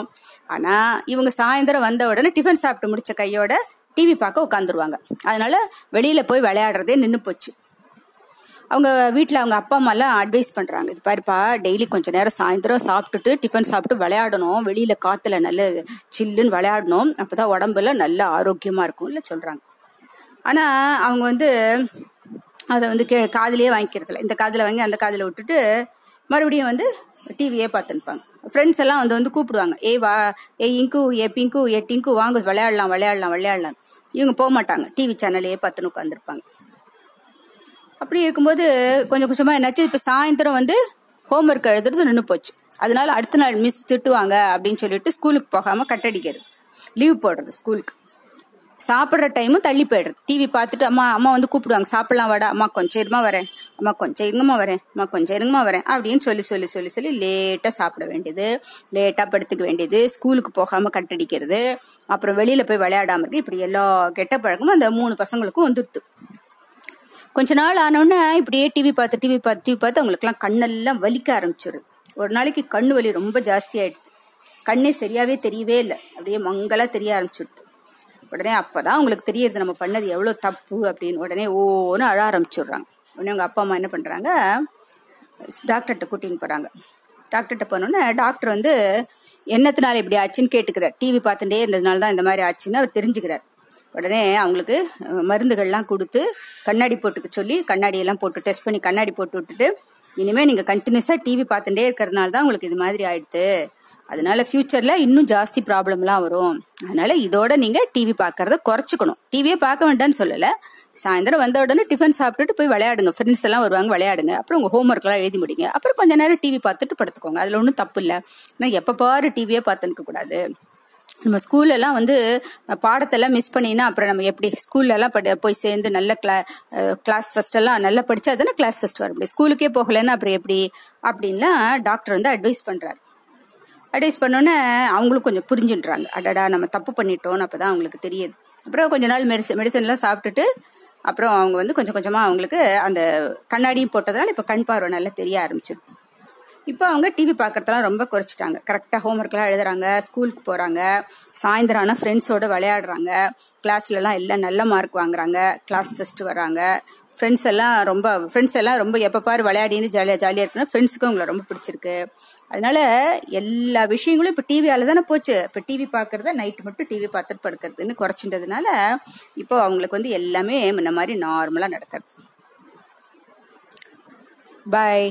ஆனால் இவங்க சாயந்தரம் வந்த உடனே டிஃபன் சாப்பிட்டு முடித்த கையோட டிவி பார்க்க உட்காந்துருவாங்க. அதனால் வெளியில் போய் விளையாடுறதே நின்று போச்சு. அவங்க வீட்டில் அவங்க அப்பா அம்மாலாம் அட்வைஸ் பண்ணுறாங்க, இது பாருப்பா டெய்லி கொஞ்சம் நேரம் சாயந்தரம் சாப்பிட்டுட்டு டிஃபன் சாப்பிட்டு விளையாடணும், வெளியில் காற்றுல நல்ல சில்லுன்னு விளையாடணும், அப்போ தான் உடம்புல நல்ல ஆரோக்கியமாக இருக்கும்ல சொல்கிறாங்க. ஆனால் அவங்க வந்து அதை வந்து காதிலே வாங்கிக்கிறதில்ல. இந்த காதில் வாங்கி அந்த காதில் விட்டுட்டு மறுபடியும் வந்து டிவியே பார்த்துன்னுப்பாங்க. ஃப்ரெண்ட்ஸ் எல்லாம் வந்து வந்து கூப்பிடுவாங்க, ஏய் வா, ஏ இங்கு, ஏ பிங்கு, ஏ டிங்கு வாங்க விளையாடலாம் விளையாடலாம் விளையாடலாம். இவங்க போக மாட்டாங்க, டிவி சேனல்லையே பார்த்துன்னு உட்காந்துருப்பாங்க. அப்படி இருக்கும்போது கொஞ்சம் கொஞ்சமாக என்னாச்சு, இப்போ சாயந்தரம் வந்து ஹோம் ஒர்க் எழுதுறது நின்று போச்சு. அதனால அடுத்த நாள் மிஸ் திட்டுவாங்க அப்படின்னு சொல்லிட்டு ஸ்கூலுக்கு போகாமல் கட்டடிக்கிறது, லீவ் போடுறது, ஸ்கூலுக்கு சாப்பிட்ற டைமும் தள்ளி போயிடுறது. டிவி பார்த்துட்டு அம்மா அம்மா வந்து கூப்பிடுவாங்க, சாப்பிட்லாம் வாடா, அம்மா கொஞ்சம் இருமா வரேன், அம்மா கொஞ்சம் இருங்கம்மா வரேன், அம்மா கொஞ்சம் இருங்கம்மா வரேன் அப்படின்னு சொல்லி சொல்லி சொல்லி சொல்லி லேட்டாக சாப்பிட வேண்டியது, லேட்டாக படுத்துக்க வேண்டியது, ஸ்கூலுக்கு போகாமல் கட்டடிக்கிறது, அப்புறம் வெளியில் போய் விளையாடாமல் இருக்குது. இப்படி எல்லா கெட்ட பழக்கமும் அந்த 3 பசங்களுக்கும் வந்துடுது. கொஞ்ச நாள் ஆனோடனே இப்படியே டிவி பார்த்து அவங்களுக்குலாம் கண்ணெல்லாம் வலிக்க ஆரம்பிச்சிடுது. ஒரு நாளைக்கு கண் வலி ரொம்ப ஜாஸ்தியாகிடுது. கண்ணே சரியாகவே தெரியவே இல்லை, அப்படியே மங்களாக தெரிய ஆரம்பிச்சுடுது. உடனே அப்போ தான் அவங்களுக்கு தெரியுது நம்ம பண்ணது எவ்வளோ தப்பு அப்படின்னு. உடனே ஓன்னு அழ ஆரம்பிச்சுடுறாங்க. உடனே அவங்க அப்பா அம்மா என்ன பண்ணுறாங்க, டாக்டர்கிட்ட கூட்டின்னு போகிறாங்க. டாக்டர்கிட்ட போனோடனே டாக்டர் வந்து என்னத்தினால இப்படி ஆச்சுன்னு கேட்டுக்கிறார். டிவி பார்த்துட்டே இருந்ததுனால தான் இந்த மாதிரி ஆச்சுன்னு அவர் தெரிஞ்சுக்கிறார். உடனே அவங்களுக்கு மருந்துகள்லாம் கொடுத்து கண்ணாடி போட்டுக்க சொல்லி கண்ணாடியெல்லாம் போட்டு டெஸ்ட் பண்ணி கண்ணாடி போட்டு விட்டுட்டு, இனிமேல் நீங்கள் கண்டினியூஸாக டிவி பார்த்துட்டே இருக்கிறதுனால தான் உங்களுக்கு இது மாதிரி ஆயிடுது, அதனால ஃப்யூச்சரில் இன்னும் ஜாஸ்தி ப்ராப்ளம்லாம் வரும், அதனால இதோட நீங்கள் டிவி பார்க்கறத குறைச்சிக்கணும். டிவியே பார்க்க வேண்டாம்னு சொல்லலை, சாயந்தரம் வந்த உடனே டிஃபன் சாப்பிட்டுட்டு போய் விளையாடுங்க, ஃப்ரெண்ட்ஸ் எல்லாம் வருவாங்க விளையாடுங்க, அப்புறம் உங்கள் ஹோம் ஒர்க்லாம் எழுதி முடிங்க, அப்புறம் கொஞ்சம் நேரம் டிவி பார்த்துட்டு படுத்துக்கோங்க, அதில் ஒன்றும் தப்பு இல்லை. ஆனால் எப்போ பாரு டிவியே பார்த்துக்கக்கூடாது. நம்ம ஸ்கூலெல்லாம் வந்து பாடத்தெல்லாம் மிஸ் பண்ணினா அப்புறம் நம்ம எப்படி ஸ்கூல்லலாம் போய் சேர்ந்து நல்ல கிளாஸ் ஃபஸ்ட்டெல்லாம் நல்லா படித்தா தானே கிளாஸ் ஃபஸ்ட் வர முடியும், ஸ்கூலுக்கே போகலைன்னா அப்புறம் எப்படி அப்படின்லாம் டாக்டர் வந்து அட்வைஸ் பண்ணுறாரு. அட்வைஸ் பண்ணோன்னே அவங்களும் கொஞ்சம் புரிஞ்சுன்றாங்க, அடடா நம்ம தப்பு பண்ணிட்டோன்னு அப்போ தான் அவங்களுக்கு தெரியுது. அப்புறம் கொஞ்ச நாள் மெடிசன்லாம் சாப்பிட்டுட்டு அப்புறம் அவங்க வந்து கொஞ்சம் கொஞ்சமாக அவங்களுக்கு அந்த கண்ணாடியும் போட்டதுனால இப்போ கண் பார்வை நல்லா தெரிய ஆரம்பிச்சிடுது. இப்போ அவங்க டிவி பார்க்குறதெல்லாம் ரொம்ப குறைச்சிட்டாங்க. கரெக்டாக ஹோம் ஒர்க்லாம் எழுதுறாங்க, ஸ்கூலுக்கு போகிறாங்க, சாயந்தரம் ஆனால் ஃப்ரெண்ட்ஸோடு விளையாடுறாங்க, கிளாஸ்லலாம் எல்லாம் நல்ல மார்க் வாங்குறாங்க, கிளாஸ் ஃபஸ்ட்டு வராங்க, ஃப்ரெண்ட்ஸ் எல்லாம் ரொம்ப எப்போ பாரு விளையாடின்னு ஜாலியாக இருக்குன்னா ஃப்ரெண்ட்ஸுக்கும் அவங்கள ரொம்ப பிடிச்சிருக்கு. அதனால எல்லா விஷயங்களும் இப்போ டிவியால் தானே போச்சு. இப்போ டிவி பார்க்குறத நைட்டு மட்டும் டிவி பார்த்துட்டு படுக்கிறதுன்னு குறைச்சிட்டதுனால இப்போ அவங்களுக்கு வந்து எல்லாமே முன்ன மாதிரி நார்மலாக நடக்கிறது. பாய்.